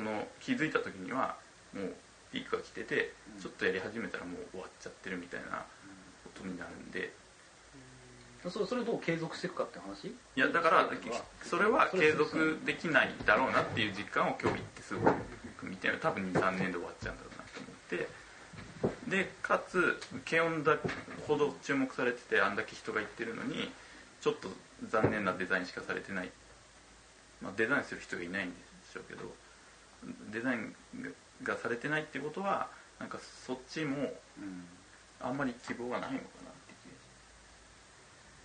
気づいた時にはもうピークが来てて、ちょっとやり始めたらもう終わっちゃってるみたいなことになるんで、それをどう継続していくかって話？いやだからそれは継続できないだろうなっていう実感を今日言ってすごく見て、多分 2,3 年で終わっちゃうんだろうなと思って。でかつ軽音だほど注目されてて、あんだけ人が行ってるのにちょっと残念なデザインしかされてない、まあ、デザインする人がいないんでしょうけど、デザインがされてないってことはなんかそっちもあんまり希望がないのかなって気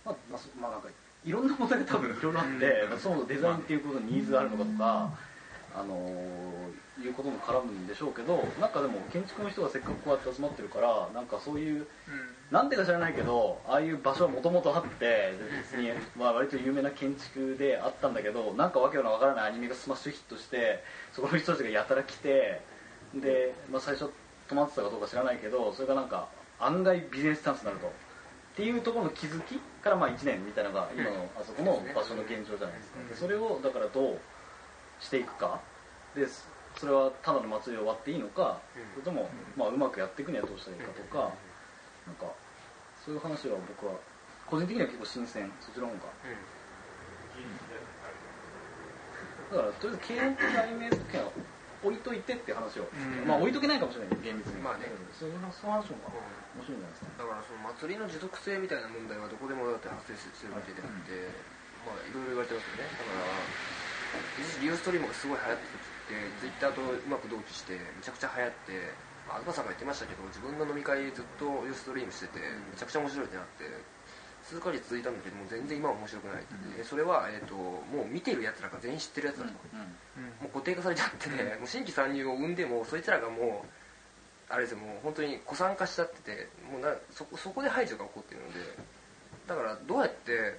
がします。まあなんかいろんな問題が多分いろいろあってそもそもデザインっていうことにニーズがあるのかとかいうことも絡むんでしょうけど、なんかでも建築の人がせっかくこうやって集まってるから、なんかそういう、なんてか知らないけどああいう場所はもともとあって、別にまあ割と有名な建築であったんだけど、なんかわけのわからないアニメがスマッシュヒットして、そこの人たちがやたら来てで、まあ、最初止まってたかどうか知らないけど、それがなんか案外ビジネスチャンスになるとっていうところの気づきからまあ1年みたいなのが今のあそこの場所の現状じゃないですか。でそれをだからどうしていくかで、それはただの祭りで終わっていいのか、それともまあうまくやっていくにはどうしたらいいかとか、なんかそういう話は僕は個人的には結構新鮮、そちらの方が、うん、だからとりあえず京都アニメーションは置いといてって話を、うん、まあ置いとけないかもしれないけど厳密に、まあね、そういう話も面白いんじゃないですか。だからその祭りの持続性みたいな問題はどこでもだって発生するわけであって、うん、まあいろいろ言われてますよね。だからユーストリームがすごい流行ってきて、ツイッターとうまく同期してめちゃくちゃ流行って、まあ、東さんが言ってましたけど、自分の飲み会ずっとユーストリームしててめちゃくちゃ面白いってなって数ヶ月続いたんだけど、もう全然今は面白くないって、うん、それは、もう見てるやつらが全員知ってるやつらとか、うんうん、もう固定化されちゃって、ね、もう新規参入を生んでもそいつらがもうあれですよ、もう本当に古参化しちゃってて、もうそこで排除が起こってるので、だからどうやって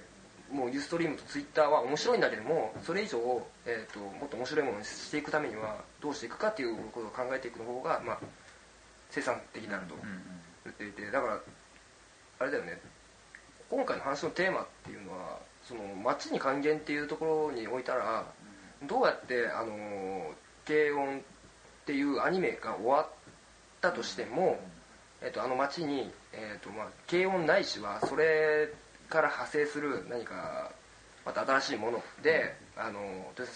もうユーストリームとツイッターは面白いんだけども、それ以上、もっと面白いものにしていくためにはどうしていくかっていうことを考えていくの方が、まあ、生産的になると言っていて、だからあれだよね、今回の話のテーマっていうのはその街に還元っていうところに置いたら、どうやって軽音っていうアニメが終わったとしても、あの街に、まあ、軽音ないしはそれから派生する何かまた新しいもので、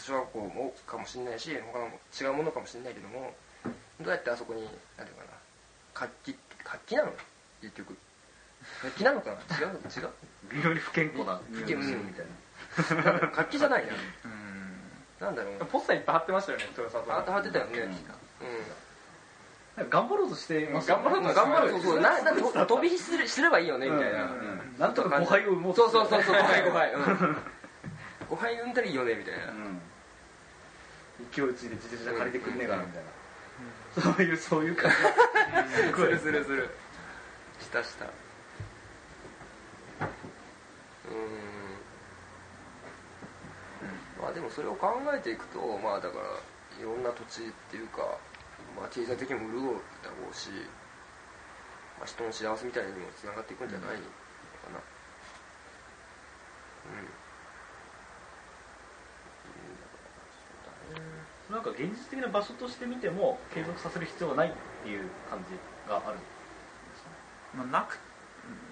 小学校もかもしれないし他の違うものかもしれないけども、どうやってあそこに何ていうかな、活気なの結局活気なのかな、違う違う微妙に不健康な不健康みたいな活気じゃないやうん、なんだろう、ポスターいっぱい貼ってましたよね、豊里さん貼ってたよね、うん、頑張ろうとしてますよね。頑張ろうとなんか飛び火すればいいよねみたいな、うんうんうん、なんとか5杯を産もうとして、そう5杯、うん、5杯産んだらいいよねみたいな、うん、勢いついて自転車借りてくんねえからみたいな、うん、そういう感じするしたまあでもそれを考えていくと、まあだからいろんな土地っていうか、まあ、経済的にも潤うだろうし、まあ、人の幸せみたいにもつながっていくんじゃないのかな、うん、なんか現実的な場所として見ても継続させる必要はないっていう感じがあるんですかね。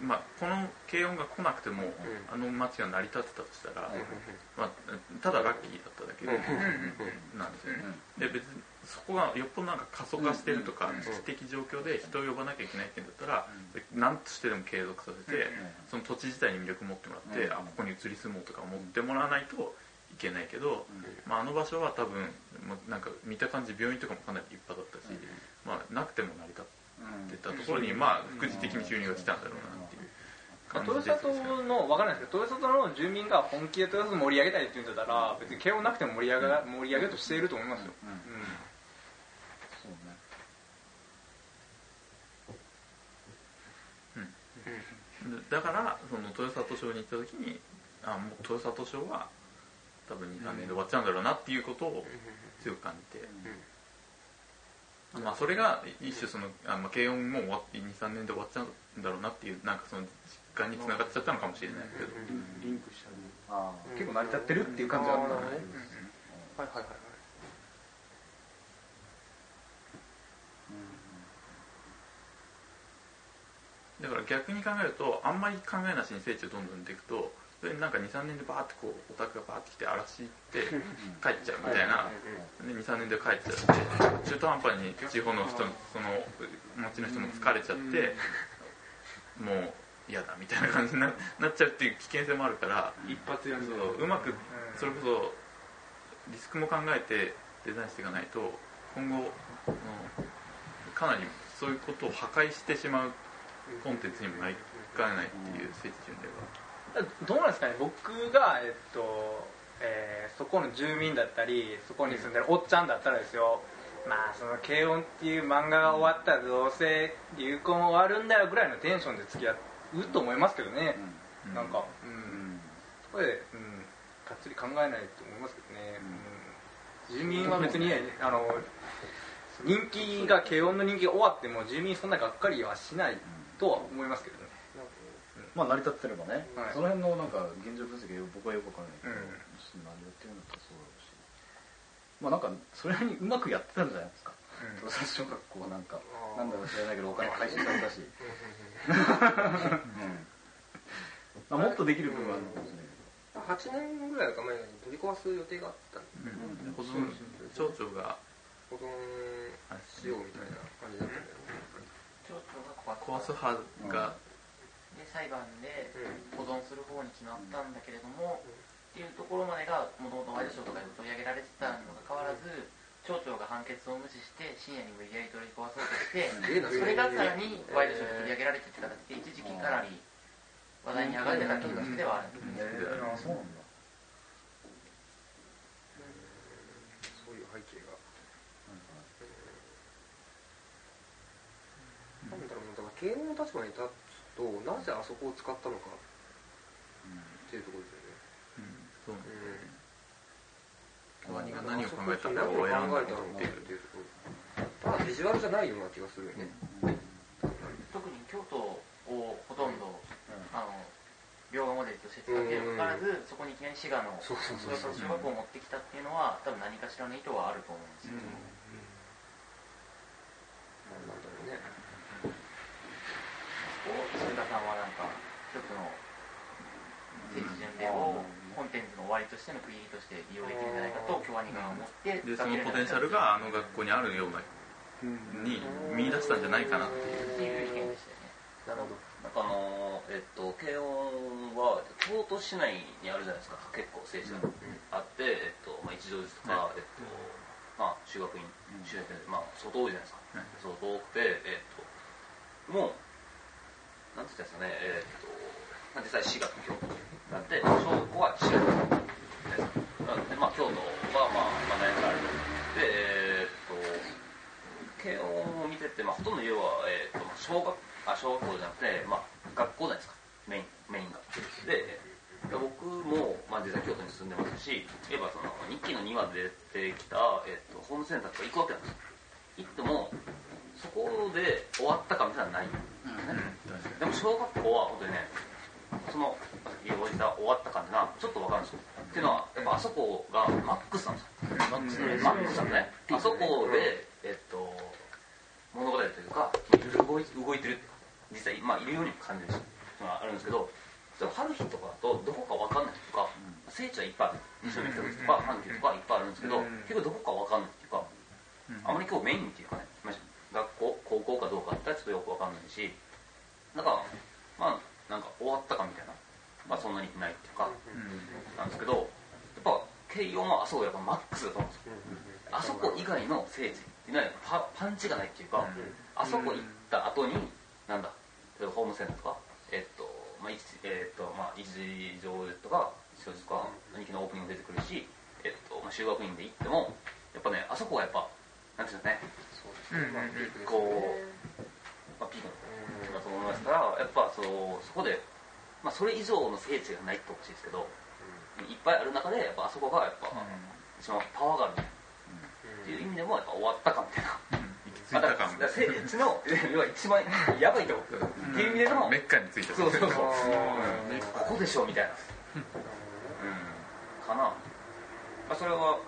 まあ、この軽音が来なくても、うん、あの街が成り立ってたとしたら、うん、まあ、ただラッキーだっただけで、うん、なんですよね、うん、で別にそこがよっぽどなんか過疎化してるとか、うん、知的状況で人を呼ばなきゃいけないってんだったら、うん、何としてでも継続させて、うん、その土地自体に魅力を持ってもらって、うん、あ、ここに移り住もうとか思ってもらわないといけないけど、うん、まあ、あの場所は多分なんか見た感じ病院とかもかなり立派だったし、うん、まあ、なくても成り立ってって言ったところに、まあ、副次的に収入が来たんだろうなっていう感じですかね。豊里の分からないですけど、豊里の住民が本気で豊里を盛り上げたいって言うんだったら、別に慶応なくても盛り上げようとしていると思いますよ、うんうんうん、そうね、うん、だからその豊里町に行った時に、あ、もう豊里町は多分2、3年で終わっちゃうんだろうなっていうことを強く感じて、うんうんうん、まあ、それが一種その、あ、まあ、軽音も終わって 2,3 年で終わっちゃうんだろうなっていう、なんかその実感につながっちゃったのかもしれないけど、リンクしたり、あ、結構成り立ってるっていう感じがあるんだね、はいはいはい、だから逆に考えると、あんまり考えなしに聖地をどんどん出ていくと、それになんか 2,3 年でバーってこうオタクがバーって来て荒らしいって帰っちゃうみたいな、 2,3 年で帰っちゃって、中途半端に地方の人、その町の人も疲れちゃって、もう嫌だみたいな感じになっちゃうっていう危険性もあるから、一発やるとうまくそれこそリスクも考えてデザインしていかないと、今後かなりそういうことを破壊してしまうコンテンツにもなりかねないっていう聖地巡礼は。どうなんですかね、僕が、そこの住民だったりそこに住んでるおっちゃんだったらですよ、まあその軽音っていう漫画が終わったらどうせ流行も終わるんだよぐらいのテンションで付き合うと思いますけどね、うん、なんか、うんうん、そこで、うん、がっつり考えないと思いますけどね、うん、住民は別に、人気が軽音の人気が終わっても住民そんながっかりはしないとは思いますけどね、まあ、成り立ってればね、はい、その辺のなんか現状分析は僕はよくわからないけど、成り立ってるんだったらそうだろうし、まあなんかそれにうまくやってたんじゃないですか。盗撮小学校なんかなんだか知らないけどお金回収されたし、うん、もっとできる部分はあるのかもしれないけど、8年ぐらいか前に取り壊す予定があったんで、うん、保存町長が保存しようみたいな感じだったんだよね。町長が壊す派が、うん、で裁判で保存する方に決まったんだけれども、うん、っていうところまでがもともとワイドショーとかで取り上げられてたのが変わらず、町長が判決を無視して深夜に無理やり取り壊そうとして、それがさらにワイドショーに取り上げられてって形で一時期かなり話題に上がってた気がしてはあるんですけど、そうなんだ。そういう背景が。なんだろう、だから経営の立場に立つとなぜあそこを使ったのかっていうところですよね。うん、そうなんですね。何を考えたんだろう、何を考えたのかっていうところ、ただビジュアルじゃないような気がするよね、うんうん、特に京都をほとんど、うん、描画モデルとして使っているにもかかわらず、うん、そこにいきなり滋賀の小学校を持ってきたっていうのは多分何かしらの意図はあると思うんですけど、うんうん、なんだろうね、鈴鹿さんはなんか一つの聖地巡礼をコンテンツの終わりとしての区切りとして利用できるんじゃないかと京アニが思って、うん、でそのポテンシャルがあの学校にあるような、うん、に見出したんじゃないかなっていう意見でしたよね。なるほど。なんか慶應は京都市内にあるじゃないですか、結構聖地があって、まあ、一条寺とか、はい、まあ、修学院、修学院、まあ、相当多いじゃないですか、はい、相当多くて、もうなんて言ったんですかね、実際滋賀と京都なんで、小学校は滋賀です。なんで、まあ、京都は、まあ、何かあると。で、慶応を見てて、まあ、ほとんど要は、小学校じゃなくて、まあ、学校なんですか、メインが。で、僕も、まあ、実際京都に住んでますし、言えばその、日記の2話で出てきた、ホームセンターとか行くわけなんですよ。行っても、そこで終わったかみたいなのはないんですね。でも、小学校は本当にね、その言い終わった感じがちょっと分かるんですよ。っていうのはやっぱあそこがマックスなんですよ。マックスなんですね。あそこで物語というか動いてるって実際まあいるようにも感じるし、あるんですけど、春日とかだとどこか分かんないとか、聖地はいっぱいある。一緒に来た時とか阪急とかいっぱいあるんですけど、結構どこか分かんないっていうか、あまり今日メインっていうかね、学校高校かどうかだったらちょっとよく分かんないし、だからまあ。なんか終わったかみたいな、まあ、そんなにないっていうか、うん、なんですけど、やっぱ慶應もあそこやっぱマックスだと思うんですよ、うん、あそこ以外の聖地っていうのはパンチがないっていうか、うん、あそこ行った後に、なんだ、ホームセンターとか、まあ、一条寺とか、一条寺とか、兄貴のオープニング出てくるし、まあ、修学院で行っても、やっぱね、あそこはやっぱ、なんていうんですかね、こう、まあ、ピークだと思いますから、やっぱ そこで、まあ、それ以上の聖地がないってほしいですけど、うん、いっぱいある中でやっぱあそこがやっぱ、うん、一番パワーがあるっていう意味でもやっぱ終わったかみたいな、うん、だから聖地の要は一番やばいところっていう意味でのメッカについてそうそうそう、うん、ここでしょみたいな、うん、かな、まあ、それは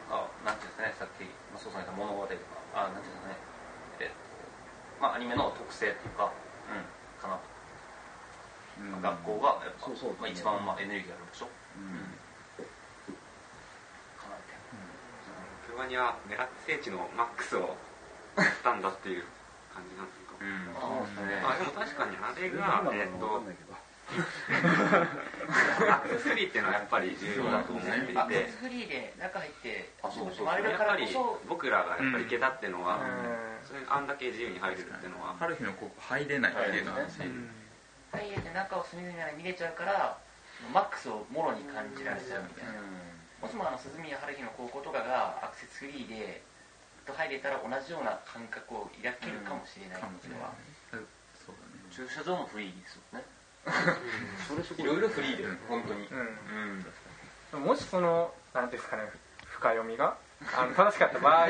何ていうんですかね、さっきそうさん言った物語とか何ていうんですかね、まあ、アニメの特性というか、うん、かなと、うん、学校がやっぱそうそう、ね、まあ、一番まあエネルギーがあるでしょ、うん、かなって、京アニは狙って聖地のマックスをやったんだっていう感じなんですか、うん、あでも確かにあれがマックスフリーっていうのはやっぱり重要だと思っていて、マックスフリーで中入って丸だからこそ僕らがやっぱり行けたっていうのは、うん、それあんだけ自由に入れるっていうのは、春日の高校入れないっていうのは、ね、入れて中を隅々まで見れちゃうからマックスをもろに感じられちゃうみたいな、うん、もしも涼宮春日の高校とかがアクセスフリーでと入れたら同じような感覚を抱けるかもしれない、うん、は、うん、そうだね、駐車場もフリーですよねいろいろフリーで本当に、うんうん、もしその何ですかね、深読みが正しかった場合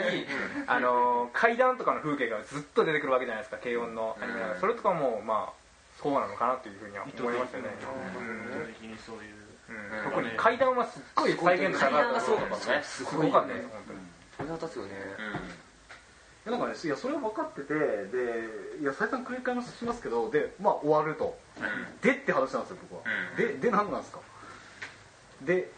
階段とかの風景がずっと出てくるわけじゃないですか、軽音のアニメ、うん、それとかもまあそうなのかなというふうには思いますよね、意図的にそういう、うん、特に階段はすっごい再現度高かった、階段がすごかったね、すごかったね、本当にそれは立つよね、うん、なんかね、いやそれは分かってて、でいや再三繰り返しますけど、でまあ終わると、うん、でって話なんですよ僕は、うん、で何なんですかで、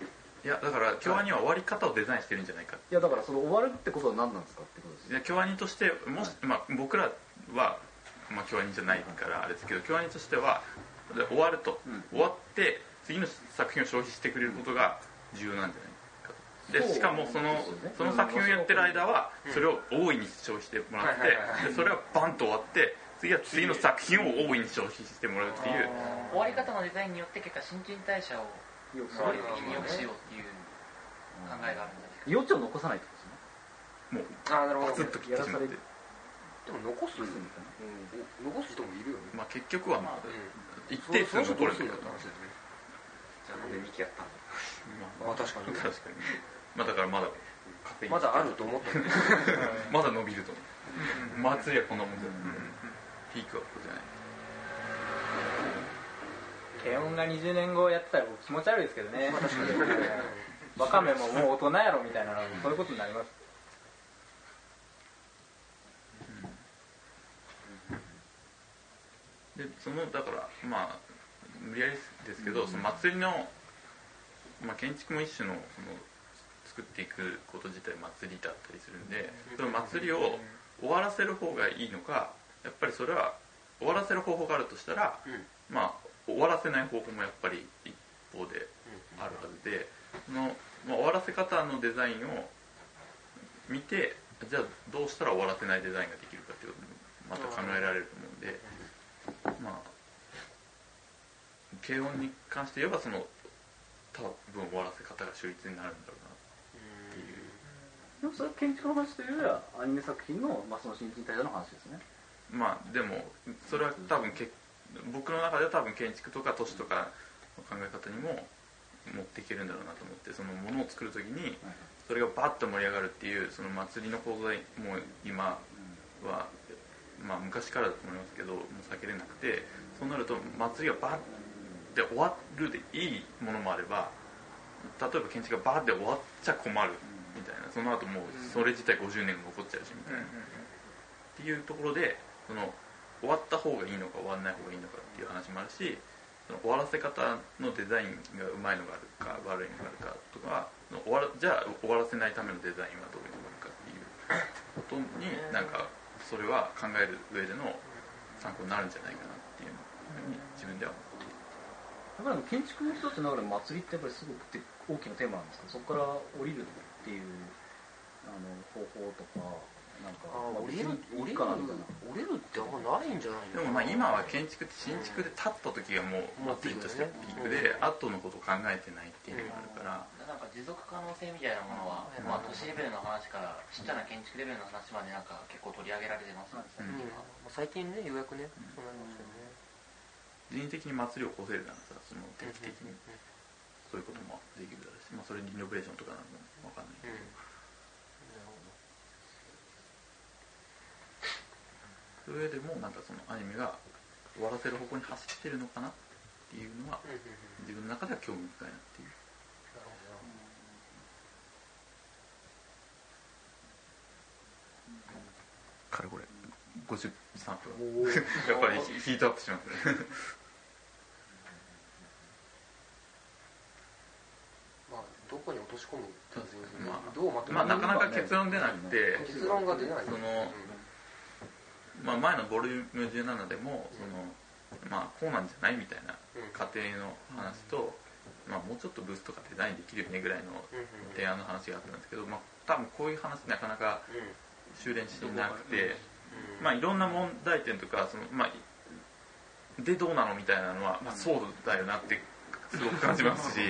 いやだから京アニは終わり方をデザインしてるんじゃないか。いやだからその終わるってことは何なんですかってことです。いや京アニとしてもし、まあ、僕らはまあ京アニじゃないからあれですけど、京アニとしては終わると、うん、終わって次の作品を消費してくれることが重要なんじゃない。でしかもその作品をやってる間はそれを大いに消費してもらって、それはバンと終わって次は次の作品を大いに消費してもらうっていう、終わり方のデザインによって結果新陳代謝をよくしようっていう考えがあるんですけど、余地を残さないってことですね。もうパツッと切ってしまって、でも残す人もいるよね。まあ結局はまあ一定数残るんだよ。じゃあなんでミキやったの。まあ確かにまあ、だからまだまだあると思ったまだ伸びると思う。祭りはこんなもんじゃない、ピークはここじゃない。慶音が20年後やってたら気持ち悪いですけどね。ワカメももう大人やろみたいな、そういうことになります。でそのだからまあ無理やりですけど、その祭りの、まあ、建築も一種のその作っていくこと自体祭りだったりするんで、その祭りを終わらせる方がいいのか、やっぱりそれは終わらせる方法があるとしたら、まあ終わらせない方法もやっぱり一方であるはずで、その、まあ、終わらせ方のデザインを見て、じゃあどうしたら終わらせないデザインができるかっていうこともまた考えられると思うんで、まあ軽音に関して言えばその多分終わらせ方が秀逸になるんだろうな。でもそれは建築の話というよりはアニメ作品 まあ、その新陳代謝の話ですね。まあでもそれは多分僕の中では多分建築とか都市とかの考え方にも持っていけるんだろうなと思って、そのものを作るときにそれがバッと盛り上がるっていう、その祭りの構造もう今は、まあ、昔からだと思いますけど、もう避けれなくて、そうなると祭りがバッて終わるでいいものもあれば、例えば建築がバッて終わっちゃ困るみたいな、その後もうそれ自体50年残っちゃうしみたいな、っていうところで、その終わった方がいいのか終わらない方がいいのかっていう話もあるし、その終わらせ方のデザインがうまいのがあるか悪いのがあるかとか、じゃあ終わらせないためのデザインはどういうのがあるかっていうことに、なんかそれは考える上での参考になるんじゃないかなっていうふうに自分では思っています。だから建築の人たちの中で祭りってやっぱりすごく大きなテーマなんですけど、そこから降りるっていう方法とか、なんか折れるってあんまないんじゃないの。でもまあ今は建築って新築で立った時がもう祭りとしてピークで、後のことを考えてないっていうのがあるから、なんか持続可能性みたいなものは、まあ、都市レベルの話からちっちゃな建築レベルの話までなんか結構取り上げられてますね、最近ね。ようやくね、そうなりますよね。人為的に祭りを起こせるならさ、その定期的にそういうこともできるだろうし、まあ、それリノベーションとかなのも分かんないけど、それでもなんかそのアニメが終わらせる方向に走ってるのかなっていうのは自分の中では興味深いなっていう。かれこれ53分やっぱりヒートアップしますねどこに落とし込むか、まあなかなか結論出なくて、結論が出ない。そのまあ前のボリューム17でもそのまあこうなんじゃないみたいな過程の話と、まあもうちょっとブースとかデザインできるよねぐらいの提案の話があったんですけど、まあ多分こういう話なかなか修練してなくて、まあいろんな問題点とかそのまあでどうなのみたいなのはまあそうだよなってすごく感じますし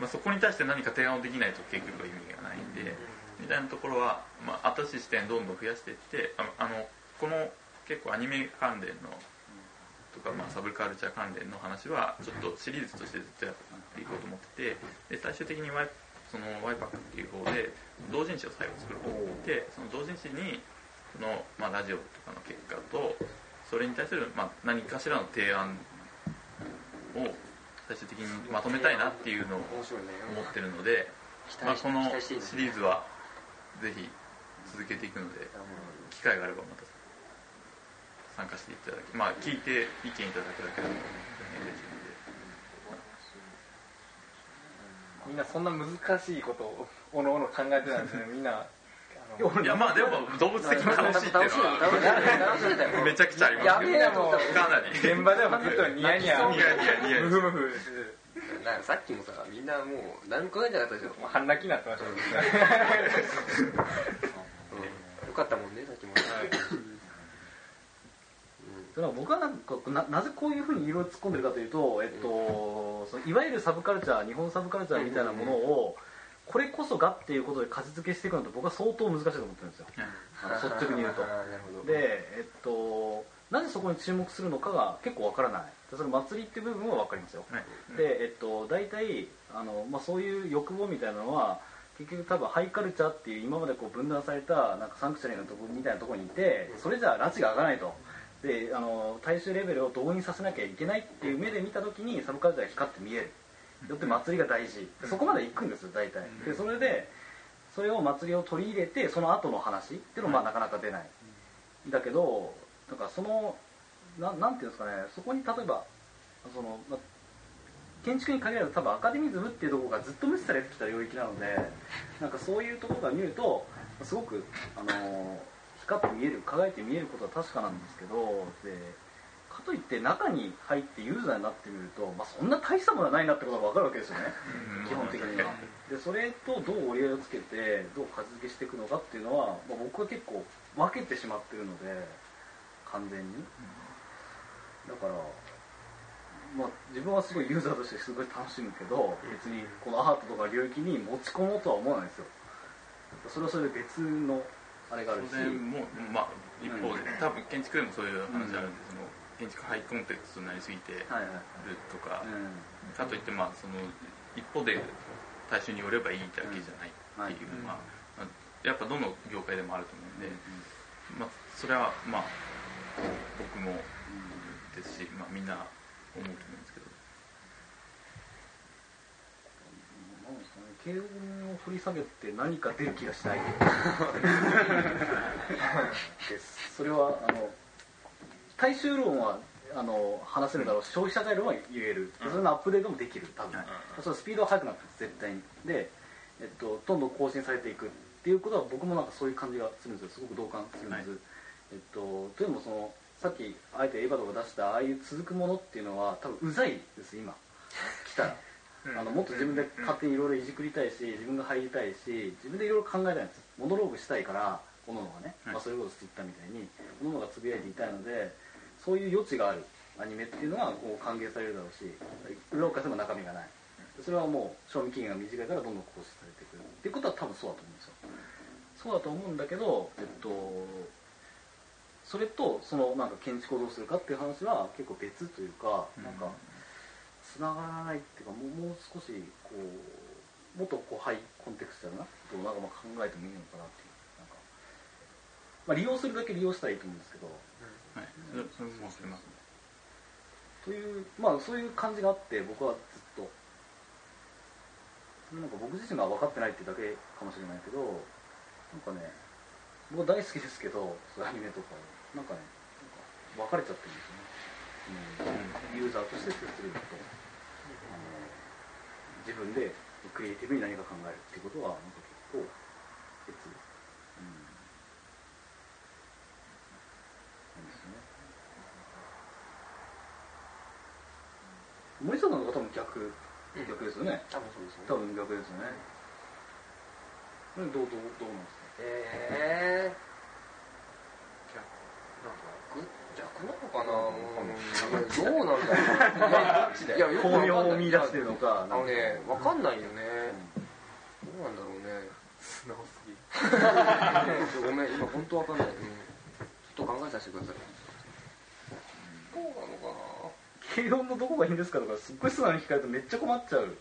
まあそこに対して何か提案をできないと結局は意味がないんで、みたいなところは、まあ、新しい視点どんどん増やしていって、この結構アニメ関連のとか、まあ、サブカルチャー関連の話はちょっとシリーズとしてずっとやっていこうと思ってて、で最終的にそのワイパックっていう方で同人誌を最後作ろうと思って、その同人誌にその、まあ、ラジオとかの結果とそれに対する、まあ、何かしらの提案を最終的にまとめたいなっていうのを思ってるので、まあ、このシリーズはぜひ続けていくので、機会があればまた参加していただき、まあ聞いて意見いただくだけでも全然できるので、みんなそんな難しいことをおのおの考えてないんですね。みんな。いやまあでも動物的に楽しいっていうのはめちゃくちゃありますけど、かなり現場ではずっとニヤニヤムフムフ。さっきもさ、みんなもう何も考えてなかったでしょ。半泣きになってましたもんね。よかったもんね、さっきも。僕はなぜこういうふうに色を突っ込んでるかというと、そのいわゆるサブカルチャー、日本サブカルチャーみたいなものをこれこそがっていうことで価値付けしていくのと僕は相当難しいと思ってるんですよ、率直に言うと。で、なぜそこに注目するのかが結構わからない。その祭りっていう部分はわかりますよ、はい、で、大体そういう欲望みたいなのは結局多分ハイカルチャーっていう今までこう分断されたなんかサンクチュアリのとこみたいなところにいて、それじゃあ拉致が開かないと、で大衆レベルを動員させなきゃいけないっていう目で見た時にサブカルチャーが光って見える。よって祭りが大事、そこまで行くんですよ大体。でそれでそれを祭りを取り入れてその後の話っていうのはなかなか出ない。だけどなんかその なんていうんですかね、そこに例えばその、建築に限らず多分アカデミズムっていうところがずっと無視されてきた領域なので、なんかそういうところが見るとすごく光って見える、輝いて見えることは確かなんですけど、でかといって中に入ってユーザーになってみると、そんな大したものはないなってことが分かるわけですよね、基本的には。でそれとどう折り合いをつけてどう片付けしていくのかっていうのは、僕は結構分けてしまってるので完全に。だから、自分はすごいユーザーとしてすごい楽しむけど、別にこのアートとか領域に持ち込もうとは思わないですよ。それはそれで別のあれがあるし、も一方で多分建築でもそういう話あるんですけど、建築ハイコンテクストになりすぎてるとか、かといってその一方で大衆によればいいだけじゃないっていう、やっぱどの業界でもあると思うんで、それは僕もですし、みんな思うと思うんですけど、慶音を振り下げて何か出る気がしないです。それは大衆論は話せるだろうし、消費者概論は言える、それのアップデートもできる、多分、そのスピードは速くなって絶対にで、どんどん更新されていくっていうことは僕もなんかそういう感じがするんですよ。すごく同感するんです、はい。というのもそのさっきあえてエヴァとか出したああいう続くものっていうのは多分うざいです今来たら。もっと自分で勝手にいろいろいじくりたいし、自分が入りたいし、自分でいろいろ考えたいんです。モノローグしたいから各々がね、それこそツイッターみたいに各々がつぶやいていたいので、そういう余地があるアニメっていうのはこう歓迎されるだろうし、裏を返せば中身がない、それはもう賞味期限が短いからどんどん更新されてくるっていうことは多分そうだと思うんですよ。そうだと思うんだけど、それとそのなんか建築をどうするかっていう話は結構別というか、なんかつながらないっていうか、もう少しこうもっとこうハイコンテクストなことを考えてもいいのかなっていう、なんか、利用するだけ利用したらいいと思うんですけど、はい、それも分かりますね。という、そういう感じがあって、僕はずっと、なんか僕自身が分かってないってだけかもしれないけど、なんかね、僕大好きですけど、そういうアニメとか、なんかね、なんか分かれちゃってるんですよね。ユーザーとして接するのと、自分でクリエイティブに何か考えるっていうことは、なんか結構別。森下さんの方が多分逆ですよね。多分逆ですよね。どうなんですか。逆なのかな。どうなんだろう。いや巧妙を見出してるのか。わかんないよね。どうなんだろうね。素直すぎ。ごめん、今本当わかんない。ちょっと考えさせてください。どうなのかな。慶音のどこがいいんですかとか、すっごい素直に聞かれるとめっちゃ困っちゃう。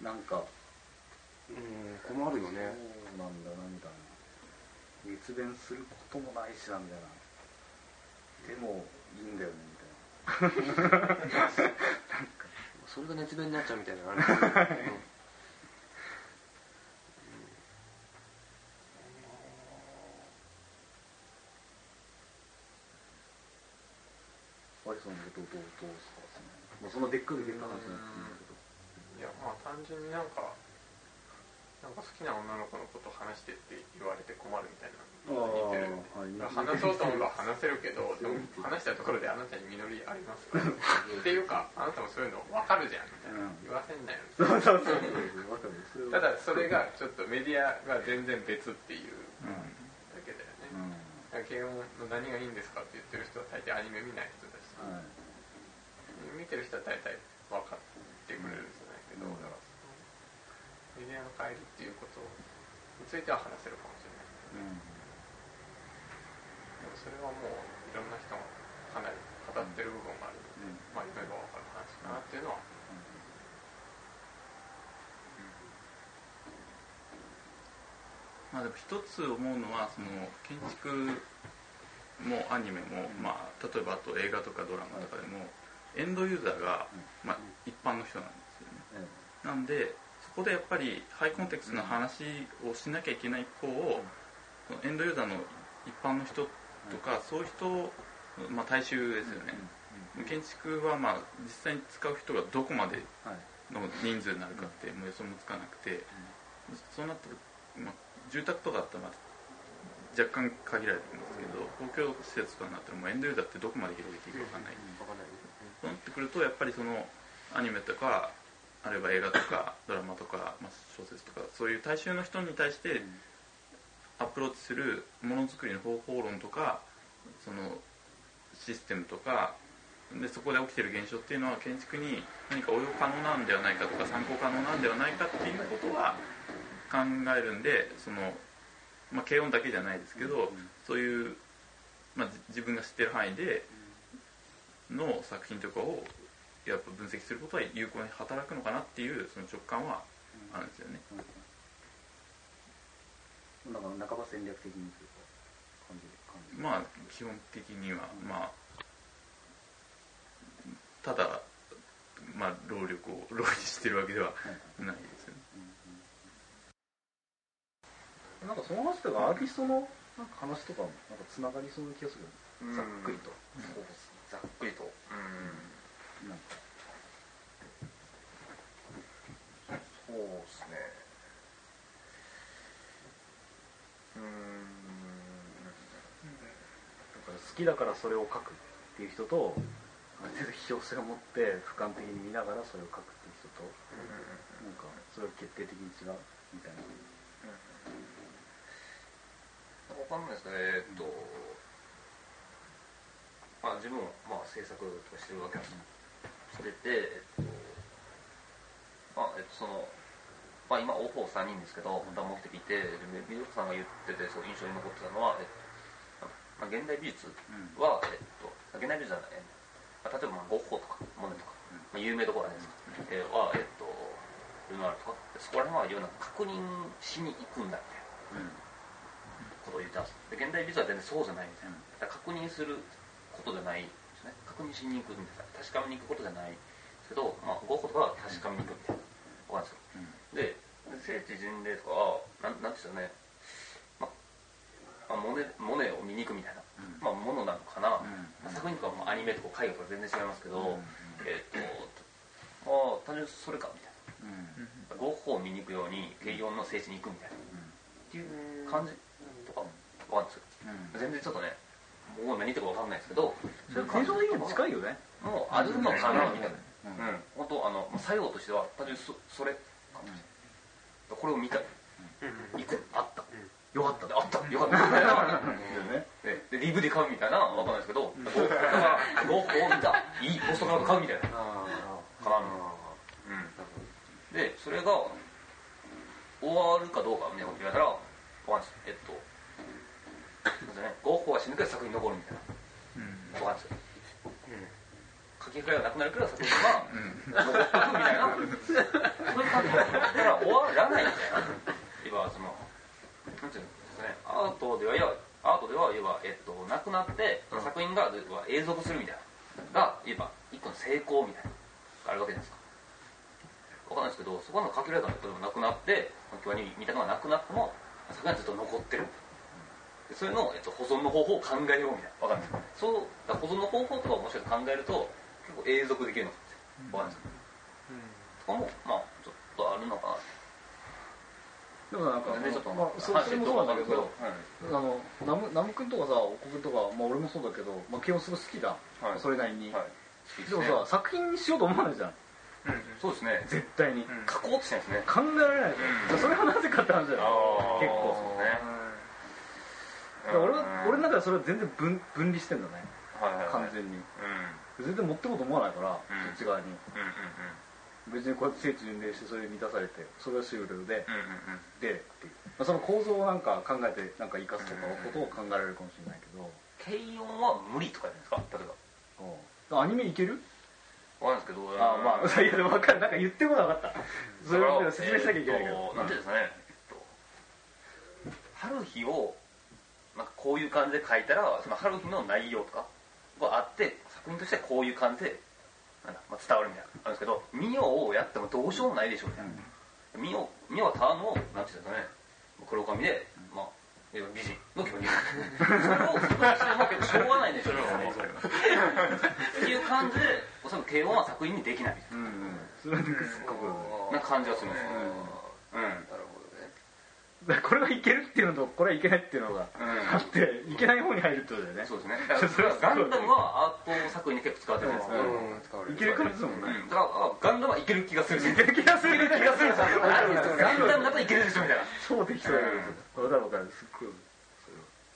なんか、困るよね。そうなんだなみたいな。熱弁することもないしなみたいな。でもいいんだよねみたいな。なんかそれが熱弁になっちゃうみたいな。アキさんの弟とですね、まあ、そんなでっかくでっかくなってないけど、いやまあ単純になんか好きな女の子のこと話してって言われて困るみたいなのに似てる、ね、はい、話そうと思えば話せるけどでも話したところであなたに実りありますかっていうか、あなたもそういうの分かるじゃんみたいな、言わせんなよみたいなただそれがちょっとメディアが全然別っていうだけだよね。慶應の何がいいんですかって言ってる人は大体アニメ見ない人だし、はい、見てる人は大体分かってくれるんじゃないけど、だからメディアの帰りっていうことについては話せるかもしれない、うん、でもそれはもういろんな人がかなり語ってる部分があるので、うん、まあ今が分かる話かなっていうのは、うんうん、まあでも一つ思うのはその建築もアニメも、うん、まあ例えばあと映画とかドラマとかでもエンドユーザーが、まあ、一般の人なんですよね、うん、なんでそこでやっぱりハイコンテクストの話をしなきゃいけない一方を、そのエンドユーザーの一般の人とかそういう人、まあ、大衆ですよね、建築はまあ実際に使う人がどこまでの人数になるかってもう予想もつかなくて、そうなったら、まあ、住宅とかだったら若干限られてくるんですけど、公共施設とかになったらもうエンドユーザーってどこまで広げていいか分かんない、そうなってくるとやっぱりそのアニメとかあれば映画とかドラマとか、まあ、小説とかそういう大衆の人に対してアプローチするものづくりの方法論とかそのシステムとかで、そこで起きている現象っていうのは建築に何か応用可能なんではないかとか参考可能なんではないかっていうことは考えるんで、その、まあ、軽音だけじゃないですけどそういう、まあ、自分が知ってる範囲での作品とかをやっぱ分析することは有効に働くのかなっていうその直感はあるんですよね。だから半ば戦略的にというか感じまあ基本的には、うん、まあただまあ労力を浪費してるわけではないですよね。なんかその話とかアーティストのなんか話とかもなんかつながりそうな気がする。ざっくりと、うん、そうですね、ざっくりと。うん、なんかそうですね、だから好きだからそれを書くっていう人と、ある程度批評性を持って俯瞰的に見ながらそれを書くっていう人と、なんかそれが決定的に違うみたいな、分かんないですね。まあ、自分はまあ制作とかしてるわけなんですよ。それで、そのまあ、今、オーフォー3人ですけど、本当は持ってきて、みどこさんが言ってて、印象に残ってたのは、まあ、現代美術は、現代美術じゃない、例えばゴッホとか、モネとか、まあ、有名どころですか、ルノワールとか、そこら辺はような確認しに行くんだみたいなことを言ってたんです。で、現代美術は全然そうじゃないみたいな。だから確認することじゃないですね。確認しに行くみたいな、確かめに行くことじゃないけど、まあ、ゴッホとかは確かめに行くみたいなことなんですよ。で、聖地巡礼とかはなんですよね、まあ、モネを見に行くみたいな、まあ、ものなのかな、まあ、作品とかはアニメとか絵画とか全然違いますけど、まあ単純にそれかみたいな、ゴッホを見に行くように慶應の聖地に行くみたいなっていう感じとかわかるんですよ。全然ちょっとね、もう何言ってるか分かんないですけど、それ感情的にも近いよね。もうあるのかなみたいな。本当作用としては単純にそれ、これを見たい、行く、あった、よかった、あった、よかったみたいな。でリブで買うみたいな、分かんないですけど、だからゴッホを見た、いいポストカード買うみたいな。でそれが終わるかどうかみたいなこと言われたら、わかんないです。ゴッホは死ぬけど作品残るみたいな、わかんないですよ。書き換えがなくなるけど作品は残るみたいな、そういう感じだから終わらないみたいな。今はそのなんていうんですかね、アートでは言えばなくなって作品が永続するみたいなが言えば一個の成功みたいなあるわけじゃないですか。わかんないですけど、そこの書き換えがなくなって、今日は見たのがなくなっても作品はずっと残ってる。それの、保存の方法を考えようみたいな、わかんないですか、そうだから保存の方法とかもしかして考えると結構永続できるのかってわかんないですか、うん、とかもまあちょっとあるのかな。でもなんかね、ちょっとまあそれもそうなんだけど、うん、ナム君とかさ、おこ君とか、まあ、俺もそうだけど、まあ、基本すごい好きだ、はい、それなりに、はい、でもさ、ね、作品にしようと思わないじゃん、うん、そうですね、絶対に、うん、書こうとしてないですね、考えられないじゃん、うん、それはなぜかって話だよ、結構そうね、うん、俺の中ではそれは全然 分離してんだね、はいはいはい、完全に、うん、全然持ってこうと思わないから、うん、そっち側に、うんうんうん、別にこうやって聖地巡礼してそれ満たされてそれは終了で、うんうんうん、でっていう、まあ、その構造をなんか考えてなんか生かすとかのことを考えられるかもしれないけど、軽音は無理とかじゃないですか、例えば、うん、アニメいけるわかんないですけど、ああまあいやでも分かる、なんか言ってることは分かった、それを説明しなきゃいけないけど、なんてですかね、春日をなんかこういう感じで書いたら、その春日の内容とかがあって作品としてはこういう感じでなんだ、まあ、伝わるみたいなあるんですけど、ミオをやってもどうしようもないでしょみたいな、ミオはただのなんていうんですかね、黒髪で、まあ、美人の巨乳それを作品しても結構しょうがないでしょっていう感じで、その軽音は作品にできないみたいな、それはなんか感じがするんですよ、うん、なるほどね。だからこれはいけるっていうのとこれはいけないっていうのがあって、いけない方に入るってことだよね。そうですね。それはガンダムはアート作品に結構使われてるんですけど、いける感じですもんね。だからガンダムはいける気がする。いける気がする。ガンダムだといけるでしょみたいな。そうできそう。そうだろうからすっごい。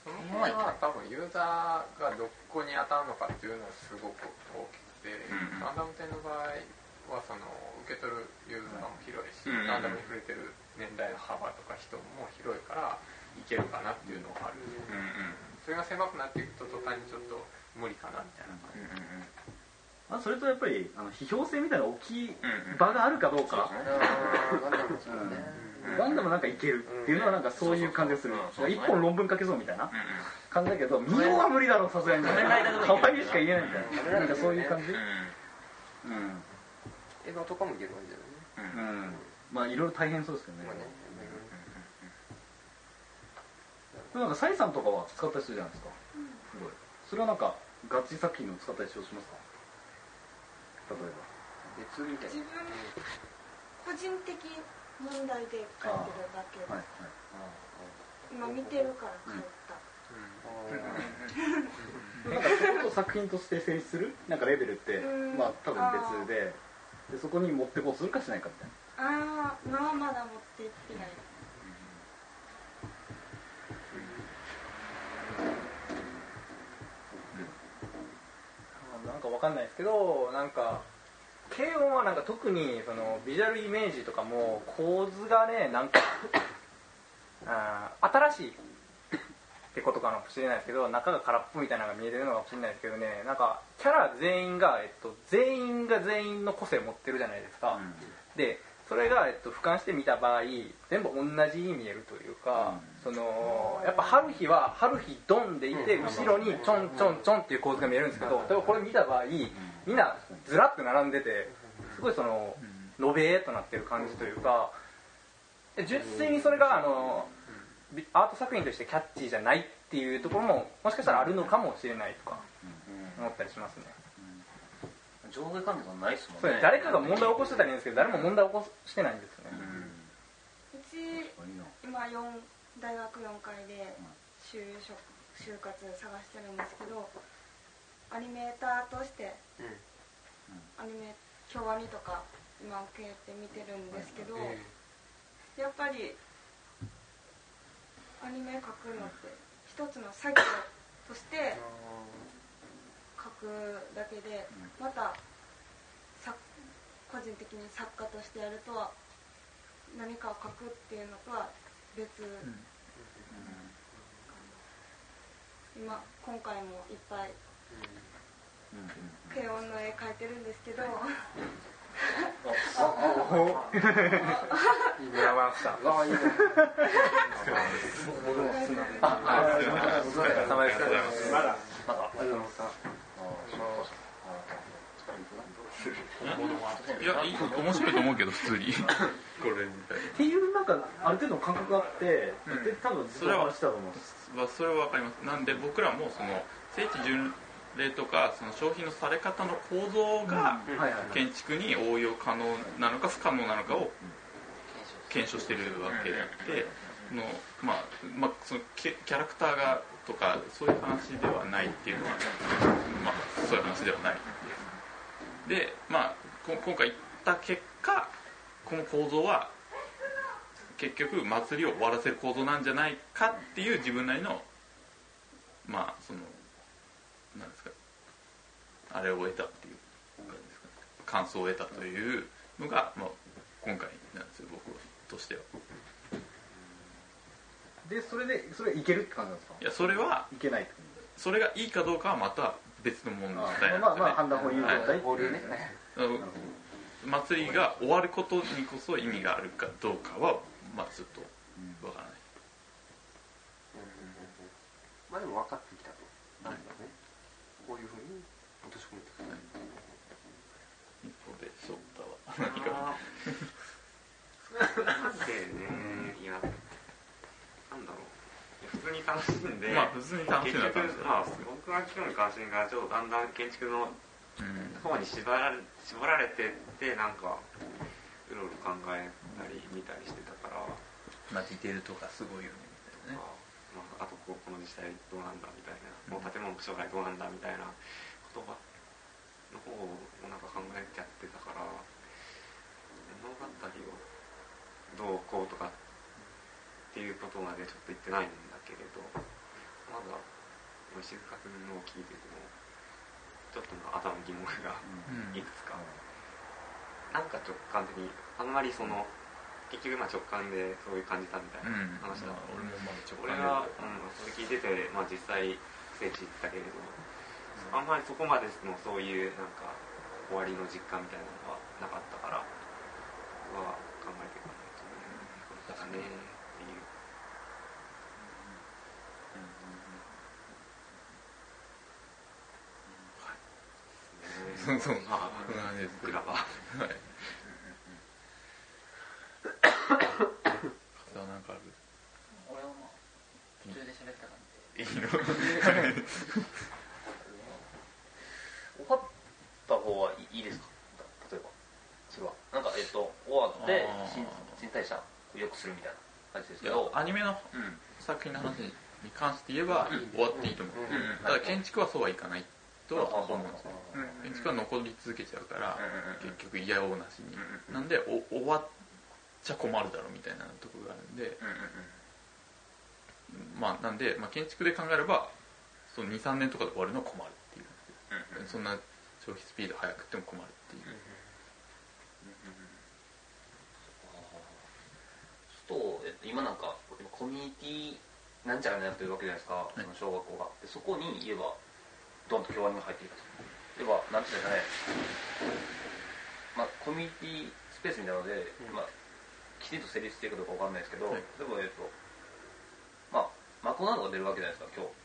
その辺は多分ユーザーがどこに当たるのかっていうのはすごく大きくて、ガンダム展の場合はその受け取るユーザーも広いし、ガンダムに触れてる年代の幅とか人も広いからいけるかなっていうのがある、うんうん、それが狭くなっていくと途端にちょっと無理かなみたいな感じ、うんうんうん、まあ、それとやっぱり批評性みたいな大きい場があるかどうか、ガンダムなんかいけるっていうのはなんかそういう感じがする、一本論文書けそうみたいな感じだけど、ミオは無理だろうさすがに、かわいいしか言えないみたいな、なんかそういう感じ、映画とかもいける感じだよね、うんうん、まあいろいろ大変そうですけどね。でもなんかサイさんとかは使った人じゃないですか、うん、すごい。それはなんかガチ作品を使った人をしますか、例えば別みたいな、自分個人的問題で書いてるだけ、はいはい、今見てるから書いた、うん、なんかそれを作品として成立するなんかレベルって、うん、まあ多分別 でそこに持ってこうするかしないかみたいな、ああ、まあまだ持っていってない。なんかわかんないですけど、なんか軽音はなんか特にそのビジュアルイメージとかも構図がね、なんか新しいってことかもしれないですけど、中が空っぽみたいなのが見えてるのかもしれないですけどね、なんかキャラ全員が、全員の個性を持ってるじゃないですか。うん、でそれが、俯瞰して見た場合全部同じに見えるというか、うん、そのやっぱ春日は春日ドンでいて、うん、後ろにちょんちょんちょんっていう構図が見えるんですけど、例えばこれ見た場合、うん、みんなずらっと並んでてすごいそののべーっとなってる感じというか、純粋にそれがアート作品としてキャッチーじゃないっていうところももしかしたらあるのかもしれないとか思ったりしますね。上下関係がないですもんね。誰かが問題を起こしてたらいいんですけど、誰も問題を起こしてないんですよね。うち今大学4階で就活探してるんですけど、アニメーターとしてアニメ京アニとか今受けて見てるんですけど、やっぱりアニメ描くのって一つの作業として書くだけで、また個人的に作家としてやるとは、何かを書くっていうのとは別、今回もいっぱい軽音の絵描いてるんですけど、いいドラマでした。あ、いいね。僕も好きなんで、あ、お疲れ様です。まだいや、いい、面白いと思うけど普通にこれみたいなっていう、なんかある程度の感覚があって、うん、多分ずっと話したと思う、はそれは分かります。なんで僕らもその聖地巡礼とかその消費のされ方の構造が建築に応用可能なのか不可能なのかを検証してるわけであっての、まあ、そのキャラクターがとかそういう話ではないっていうのは、まあ、そういう話ではないです。で、まあ、今回行った結果この構造は結局祭りを終わらせる構造なんじゃないかっていう自分なりのまあその何ですかあれを得たっていう感想を得たというのが、まあ、今回なんですよ僕としては。でそれいけるって感じなんですか？いやそれはいけないって感じ。それがいいかどうかはまた別の問題なんですね。まあ判断保留状態、保留ね。祭りが終わることにこそ意味があるかどうかはまあちょっとわからない。まあでも分かってきたと。なんだね。こういう風に落とし込めてくる。一方でショッタは何か。なんでねいや。なんだろう普通に楽しんで、まあ、普通に楽しんで結局、まあ、僕が興味関心がちょっとだんだん建築の方に絞られてってなんかうろうろ考えたり見たりしてたから、まあ、ディテールとかすごいよねみたいなね、まあ、あとこの自治体どうなんだみたいな、うん、もう建物の将来どうなんだみたいな言葉の方をなんか考えてやってたから物語をどうこうとかっていうことまでちょっと言ってないんだけれど、まだ石塚君のを聞いててもちょっと頭の疑問がいくつか、なんか直感的にあんまりその結局まあ直感でそういう感じたみたいな話だった、うんうん、俺は、うん、それ聞いてて、まあ、実際聖地行ったけれど、あんまりそこまでのそういうなんか終わりの実感みたいなのはなかったから、は考えていかないとね。そうああ、なんですけど。はい。方はなんかある。俺はもう途中で喋った感じ。いいの。終わった方はいいですか。例えば、それはなんか終わって新代謝を良くするみたいな感じですけど、アニメの作品の話に関して言えば終わっていいと思う。ただ建築はそうはいかない。とは思うんですよ。建築は残り続けちゃうから、うん、結局嫌おうなしに、うん、なんで終わっちゃ困るだろうみたいなところがあるんで、うん、まあなんで、まあ、建築で考えればその 2,3 年とかで終わるのは困るっていう、うん、そんな消費スピード速くても困るっていう、ちょっと今なんかコミュニティなんちゃらになってるわけじゃないですか、その小学校が、はい、でそこに言えばどんと京アニが入っていたと。では、なんていうんですかね、まあ、コミュニティスペースみたいなので、まあ、きちんと成立していくかどうかわかんないですけど、はい、例えば、まあ、マコナードが出るわけじゃないですか、今日、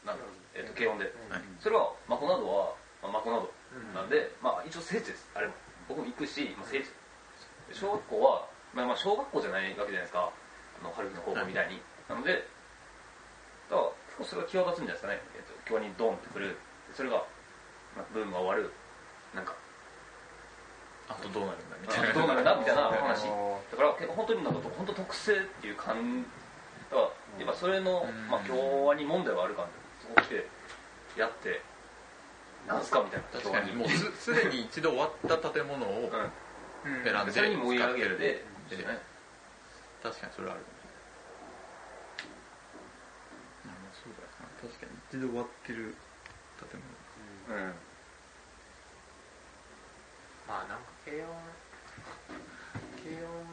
なんだろう、軽音で、はい。それは、マコナードは、まあ、マコナードなんで、まあ、一応聖地です、あれも。僕も行くし、まあ、聖地。小学校は、まあ、小学校じゃないわけじゃないですか、春日の高校みたいに。はい、なので、だから結構それが際立つんじゃないですかね。京にドンってくる、それがブームが終わる、なんかあとどうなるんだみたいな、どうなるんだみたいな話だから結構本当になんか本当特性っていう感だからやっぱそれのまあ京アニ問題はあるかんでそこ来てやってなんすかみたいな。確かにもうすでに一度終わった建物を選んで、うん、それに盛り上げるで、確かにそれはある。確かに一度終わってる建物、うんうん、まあなんか軽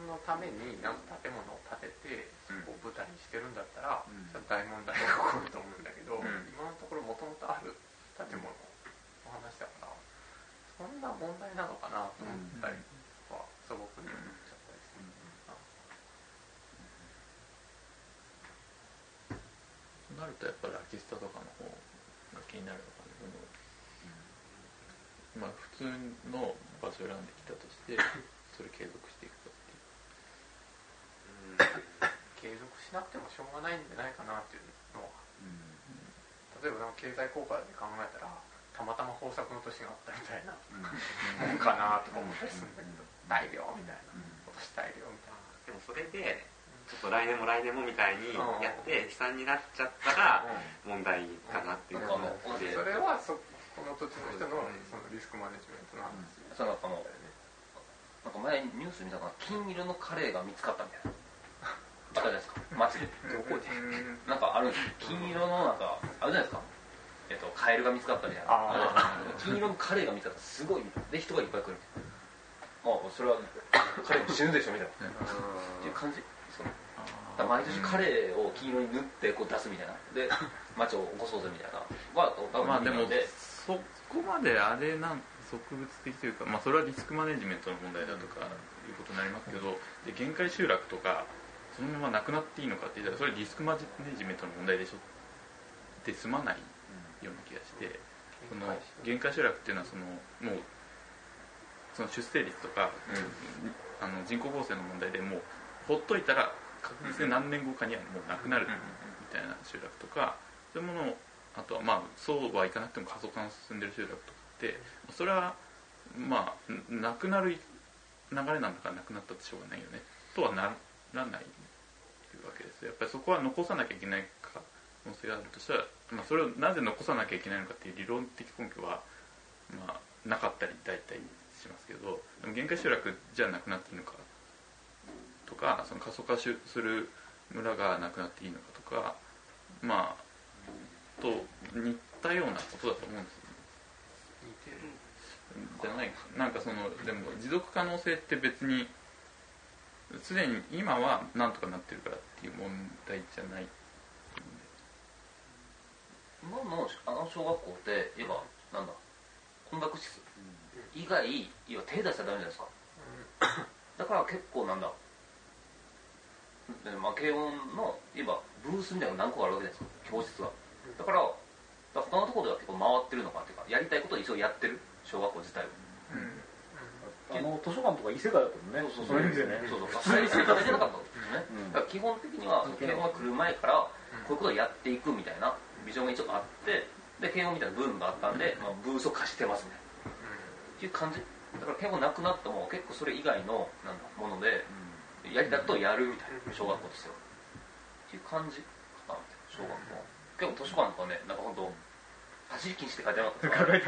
音のために何か建物を建ててそこを舞台にしてるんだったら、うん、それ大問題が起こると思うんだけど、うん、今のところもともとある建物の話だからそんな問題なのかなと思ったりは素朴に思っちゃったりする、なるとやっぱりアキスタとかの方が気になるのかな、うん、まあ普通の場所を選んできたとしてそれ継続していくかっていう、うん、継続しなくてもしょうがないんじゃないかなっていうのは、例えばでも経済効果で考えたらたまたま豊作の年があったみたいなもんかなとか思ったりするんだけど、大量みたいな、今年大量みたいな、でもそれでちょっと来年も来年もみたいにやって悲惨になっちゃったら問題かなっていうのも、それはこの土地の人のそのリスクマネジメントの話。そのなんか前ニュース見たから金色のカレーが見つかったみたいな。あったじゃないですか。街でどこでなんかあるんですよ。金色のなんかあるじゃないですか。カエルが見つかったみたいな。金色のカレーが見つかった、すごいみたいな。で人がいっぱい来るみたいな。まあそれはカレーも死ぬでしょみたいな。っていう感じ。そのだ毎年カレーを金色に塗ってこう出すみたいな。で街を起こそうぜみたいな。まあでもそこまであれなん。植物的というか、まあ、それはリスクマネジメントの問題だとかいうことになりますけど、で限界集落とかそのままなくなっていいのかって言ったらそれリスクマネジメントの問題でしょって済まないような気がして、その限界集落っていうのはもうその出生率とか、人口構成の問題でもうほっといたら確実に何年後かにはもうなくなるみたいな集落とか、そういうものを、あとはまあそうはいかなくても過疎化の進んでる集落とか、それはまあなくなる流れなんだからなくなったってしょうがないよねとはならないというわけです。やっぱりそこは残さなきゃいけない可能性があるとしたら、まあ、それをなぜ残さなきゃいけないのかっていう理論的根拠は、まあ、なかったり大体しますけど、でも限界集落じゃなくなっていいのかとか、その過疎化する村がなくなっていいのかとか、まあと似たようなことだと思うんですよ。じゃないか、なんかでも持続可能性って別にすでに今はなんとかなってるからっていう問題じゃない。今の小学校って言えばなんだ混濁室以外は手出しちゃダメじゃないですか、だから結構なんだ軽音の言えばブースみたいなのが何個かあるわけじゃないですか、教室が。だから他のところでは結構回ってるのかっていうか、やりたいことを一応やってる小学校自体は、図書館とか異世界だったもんね。そういう意味でね、そういう意味でなかったですね。だから基本的には慶應が来る前からこういうことをやっていくみたいなビジョンが一応あって、で慶應みたいなブームがあったんで、まあ、ブースを貸してますねっていう感じ。だから慶應なくなっても結構それ以外のなんだものでやりたいことをやるみたいな、小学校としてはっていう感じかな。小学校結構図書館とかね、なんか本当走り禁止って書いてなかったから、で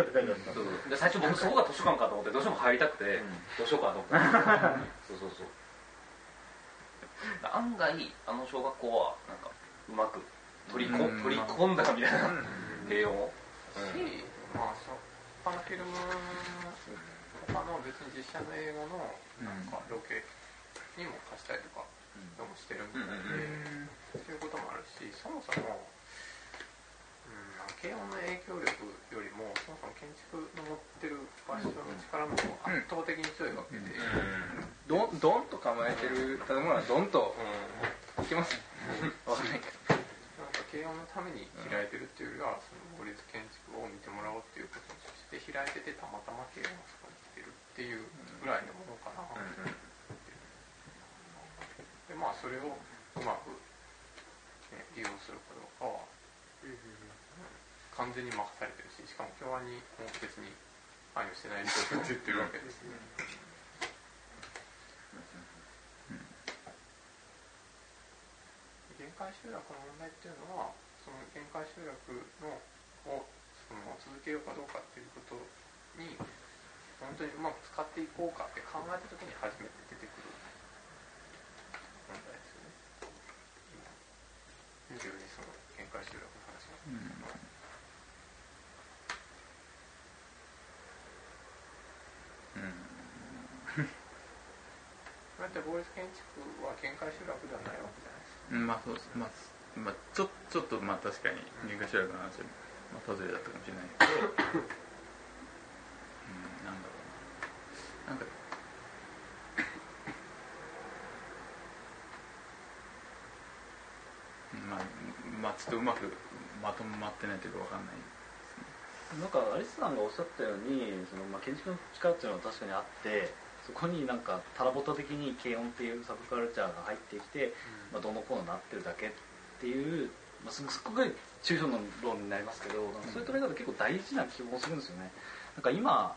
最初僕そこが図書館かと思ってどうしても入りたくて、図書館と思ってそう案外あの小学校はなんかうまく取り込んだみたいな平穏をまあ他のフィルム、他の別に実写の映画のなんかロケにも貸したりとかもしてるみたいで、そういうこともあるし、そもそも慶應の影響力よりもそもそも建築の持ってる場所の力の方が圧倒的に強いわけで、ドンと構えてる建物はドンといきますね。わかんないけど、なんか慶應のために開いてるっていうよりは、その法律建築を見てもらおうっていうことにして開いてて、たまたま慶應がそこに来てるっていうぐらいのものかな。でまあそれをうまく、ね、利用するかどうかは。完全に任されてるし、しかも共和にも別に関与してないですって言ってるわけですね。限界集落の問題っていうのは、その限界集落をその続けようかどうかっていうことに本当にうまく使っていこうかって考えたときに初めて出てくる問題ですよね。急にその限界集落の話が。だって法律建築は限界集落ではないわけじゃないですか。ちょっとまあ確かに限界集落の話は外れだったかもしれないけど、なんだろうな、なんかまあちょっとうまくまとまってないというかわかんない。なんかアリスさんがおっしゃったように、そのまあ建築の力っていうのは確かにあって、そこになんかタラボタ的に軽音っていうサブカルチャーが入ってきて、まあ、どのコーナーになってるだけっていう、まあ、すっごい抽象の論になりますけど、そういう捉え方結構大事な気もするんですよね。なんか今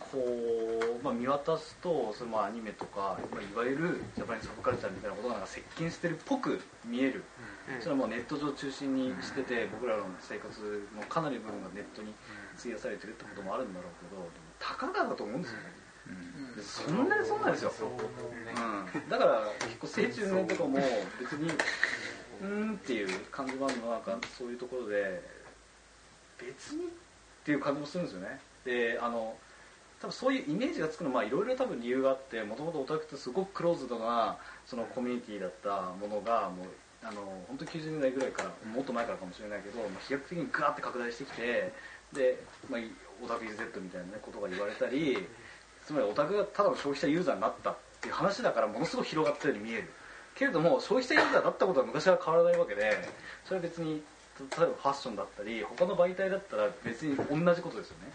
こう、まあ、見渡すとそのアニメとか、まあ、いわゆるジャパニーズサブカルチャーみたいなことがなんか接近してるっぽく見える、それはもうネット上中心にしてて、僕らの生活のかなりの部分がネットに費やされてるってこともあるんだろうけど、たかがだと思うんですよね、うん、そんなにそんなんですよ、うん、だから成虫のとかも別にうんっていう感じもあるのはなんかそういうところで別にっていう感じもするんですよね。で多分そういうイメージがつくのはいろいろ多分理由があって、もともとオタクってすごくクローズドなそのコミュニティだったものがもう本当に90年代ぐらいからもっと前からかもしれないけど、まあ、飛躍的にガーって拡大してきて、で、まあ、オタク EZ みたいな、ね、ことが言われたり、つまりオタクがただの消費者ユーザーになったっていう話だからものすごく広がったように見えるけれども、消費者ユーザーだったことは昔は変わらないわけで、それは別に例えばファッションだったり他の媒体だったら別に同じことですよね、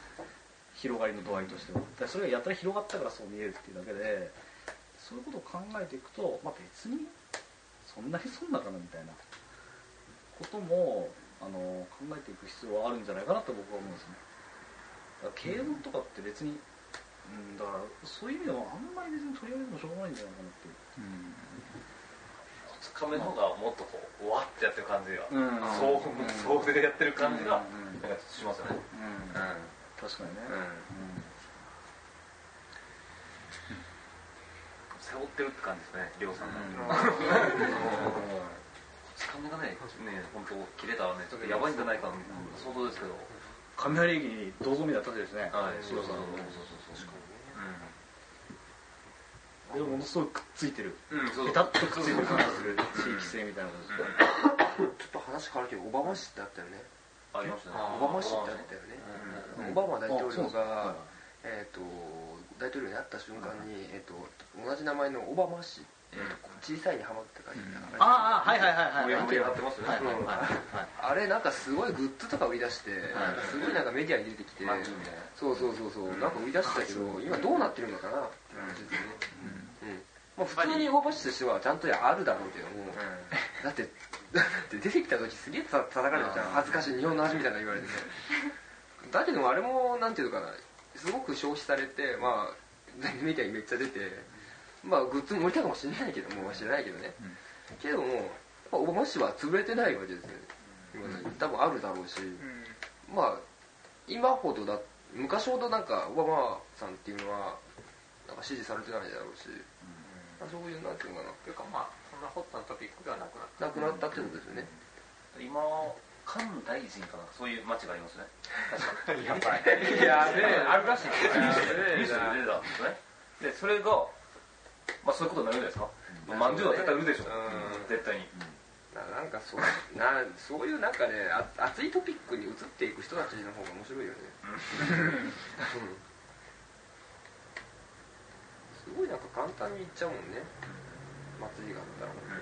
広がりの度合いとしては。だそれがやたら広がったからそう見えるっていうだけで、そういうことを考えていくと、まあ、別にそんなにそんなかなみたいなことも考えていく必要はあるんじゃないかなと僕は思うんですね。だから軽音とかって別に、うん、だからそういう意味ではあんまり別に取り上げてもしょうがないんじゃないかなっていう、うん、2日目の方がもっとこうわってやってる感じが、総出でやってる感じがしますよね。確かにね、うんうん、背負ってるって感じですね、りょうさんが。時間がね、本当切れたらね、ちょっとやばいんじゃないかな、相当ですけど。上原駅に銅像みたいな立ちですね。はい、そうそうそうそう。でもものすごいくっついてる。ペタッとくっついてる感じする。地域性みたいなことですね。ちょっと話変わるけど、小浜市ってあったよね。ありましたね。小浜市ってあったよね。小浜大統領が大統領になった瞬間に、同じ名前のオバマ氏、小さいにハマって書いてたから、ああはいはいはいはい、盛り上がってますよね。あれなんかすごいグッズとか売り出して、すごいなんかメディアに出てきて、そうそうそうそう、なんか売り出してたけど、今どうなってるのかなって感じですね。まあ普通にオバマ氏としてはちゃんとあるだろうけども、だって出てきた時すげえ叩かれたじゃん、恥ずかしい日本の味みたいな言われて、だけどあれもなんていうのかな。すごく消費されて、まあ、メディアにめっちゃ出て、まあ、グッズも売れたかもしれないけども、知らないけどね、けども、やっぱ小浜市は潰れてないわけですよね、多分あるだろうし、まあ、今ほどだ、昔ほどなんか、小浜さんっていうのは、なんか支持されてないだろうし、そういう、なんていうのかな。というか、まあ、そんなホットなトピックではなくなった。なくなったってことですよね。今関大臣かな、そういう町がありますね。確かにやばい。やべえ、あるらしいですね。ニュースで出たんですね。で、それが、まあそういうことになるんじゃないですか。まんじゅうは絶対売るでしょ。絶対に。なんかそういうなんかね、熱いトピックに移っていく人たちの方が面白いよね。すごいなんか簡単にいっちゃうもんね。祭りがあったら本当に。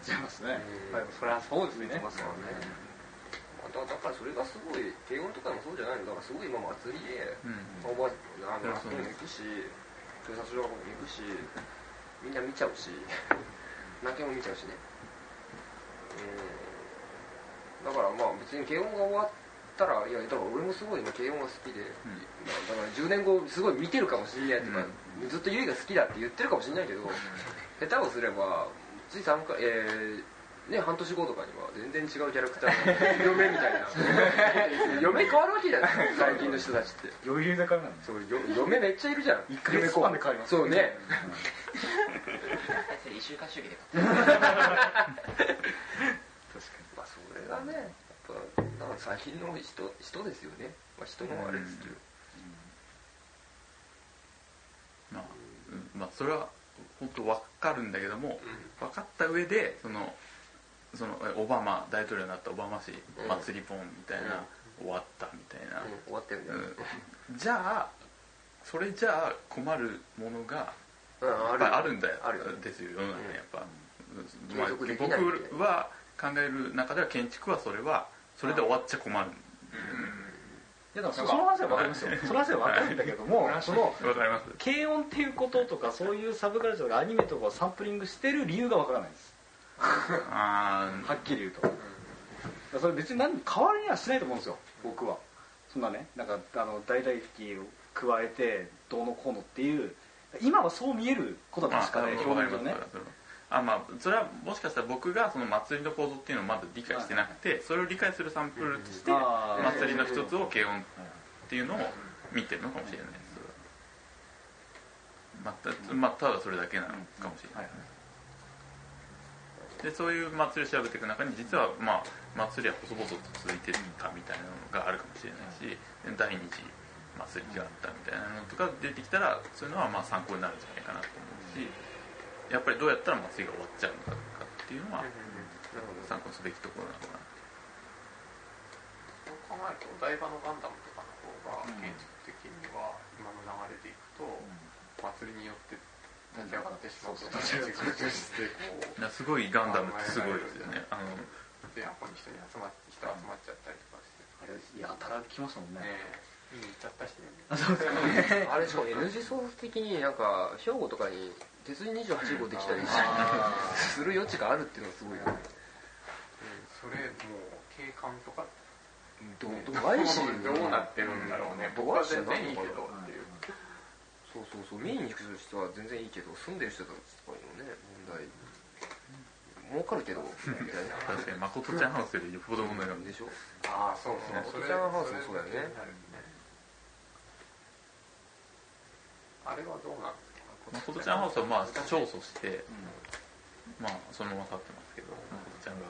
いますね。それはそうですね。だからそれがすごい慶音とかもそうじゃないのだからすごい今祭りでおばあちゃんも行くし、警察署も行くし、みんな見ちゃうし、泣けも見ちゃうしね。だからまあ別に慶音が終わったらいやだから俺もすごい今慶音が好きで、だから10年後すごい見てるかもしれないとかずっとゆいが好きだって言ってるかもしれないけど、下手をすれば。つい3回、半年後とかには全然違うキャラクターの嫁みたいな嫁変わるわけじゃないですか、最近の人たちって余裕で変わるの、そう嫁めっちゃいるじゃん、1ヶ月間で変わります、そうね1週間周期で変わった確かに、まあそれがね、やっぱなんか最近の人ですよね、まあ、人もあれですけど、まあそれは本当分かるんだけども、分かった上でそのオバマ大統領になったオバマ氏祭りポンみたいな、終わったみたいな、終わったよね、じゃあそれじゃあ困るものがやっぱりあるんだよ、ですよ世の中にやっぱ、僕は考える中では建築はそれで終わっちゃ困る、でもその話は分かりますよ、その話は分かるんだけども、その軽音っていうこととかそういうサブカルチャーとかアニメとかをサンプリングしてる理由が分からないんです。はっきり言うとそれ別に何変わりにはしないと思うんですよ僕は。そんなね、なんか大打撃を加えてどうのこうのっていう、今はそう見えることは確かで、ね、表現上ね、まあ、それはもしかしたら僕がその祭りの構造っていうのをまだ理解してなくて、それを理解するサンプルとして祭りの一つを軽音っていうのを見てるのかもしれないです。ただそれだけなのかもしれないで、そういう祭りを調べていく中に実は、まあ、祭りは細々と続いてたみたいなのがあるかもしれないし、第二次祭りがあったみたいなのとか出てきたら、そういうのはまあ参考になるんじゃないかなと思うし、やっぱりどうやったら祭りが終わっちゃうのかっていうのは参考すべきところなのかな。そう考えると、お台場のガンダムとかの方が建築的には今の流れでいくと、祭りによって立ち上がってしまうと、すごいガンダムってすごいですよね。で、ここに人集まっちゃったりとかして、あれいや働きましたもんね。見に行っちゃったしね。あれしかも NG ソース的になんか兵庫とかに鉄人28号できたりする余地があるっていうのがすごいよね。それもう景観とかどうなってるんだろうね。僕は全然いいけどっていう。そう見に行く人は全然いいけど、住んでる人たちとかのね問題儲かるけどみたいな。確かに誠ちゃんハウスよりよっぽど問題があるでしょ。ああそうそう。誠ちゃんハウスもそうだよね。あれはどうなの。誠ちゃんハウスはまあ勝訴して、まあそのまま立ってますけど、誠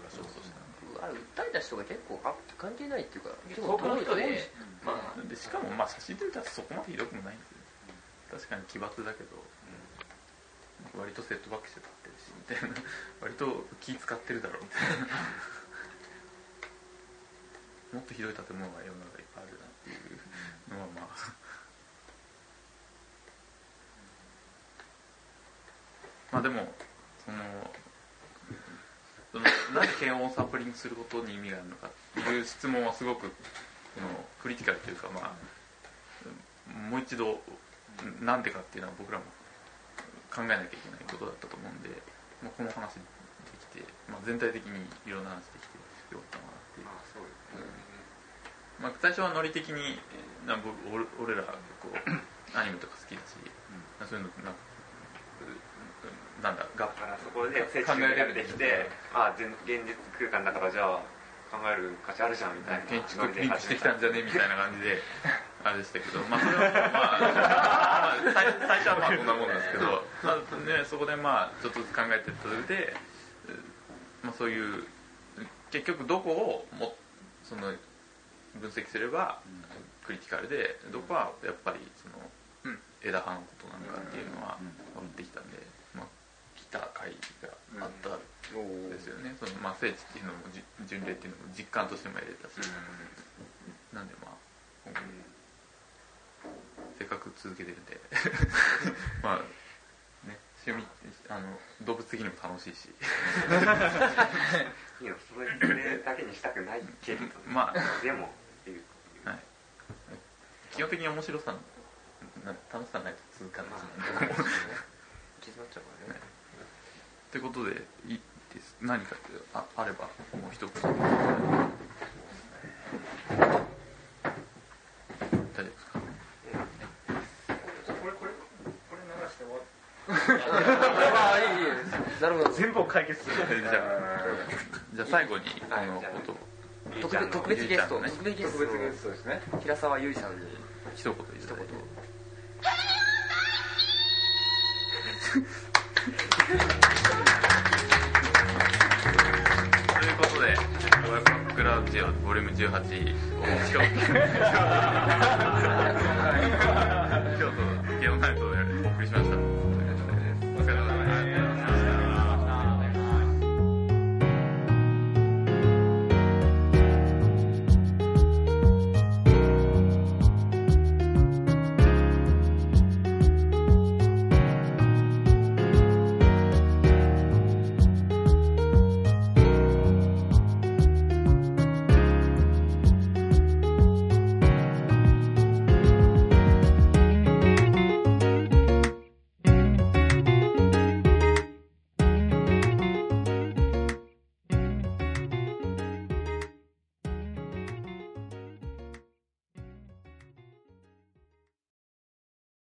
ちゃん側が勝訴したんで、あれ訴えた人が結構関係ないっていうか、結構遠い人で、まあでしかもまあ写真で見たらそこまでひどくもないんですよ。確かに奇抜だけど、割とセットバックして立ってるしみたいな、割と気使ってるだろうみたいな。もっとひどい建物が世の中いっぱいあるなっていうのはまあ。まあでもなぜ軽音をサンプリングすることに意味があるのかっていう質問はすごくクリティカルというか、まあもう一度なんでかっていうのは僕らも考えなきゃいけないことだったと思うんで、まあ、この話できて、まあ、全体的にいろんな話できてよかったなっていう。まあ最初はノリ的に俺ら結構アニメとか好きだし、そういうのなんか。なんだだからそこで成長が出てきて、ああ現実空間だからじゃあ考える価値あるじゃんみたいな、建築リンクしてきたんじゃねみたいな感じであれでしたけど、まあそれはまあ最初はまあこんなもんですけど、まあね、そこでまあちょっとずつ考えていった上で、まあ、そういう結局どこをもその分析すればクリティカルで、どこはやっぱりその枝葉のことなのかっていうのは分かってきたんで。来た回があったんですよね。そのまあ聖地っていうのも巡礼っていうのも実感としても得れたし、なんでまあ今後せっかく続けてるんでまあね趣味動物的にも楽しいしいやそれだけにしたくないけれど、まあでもっていう、はい、基本的に面白さ楽しさないと続かないですね。気になっちゃうからね。ってことで、いいです。何かあれば、もう一つ。大丈夫ですか？これ流して終わった。なるほど、全部を解決する。じゃあ最後に、ことを。特別ゲストね。特別ゲストですね。平沢由依さんに一言言って。ボリューム18を京都ゲオナイトでお送りしました。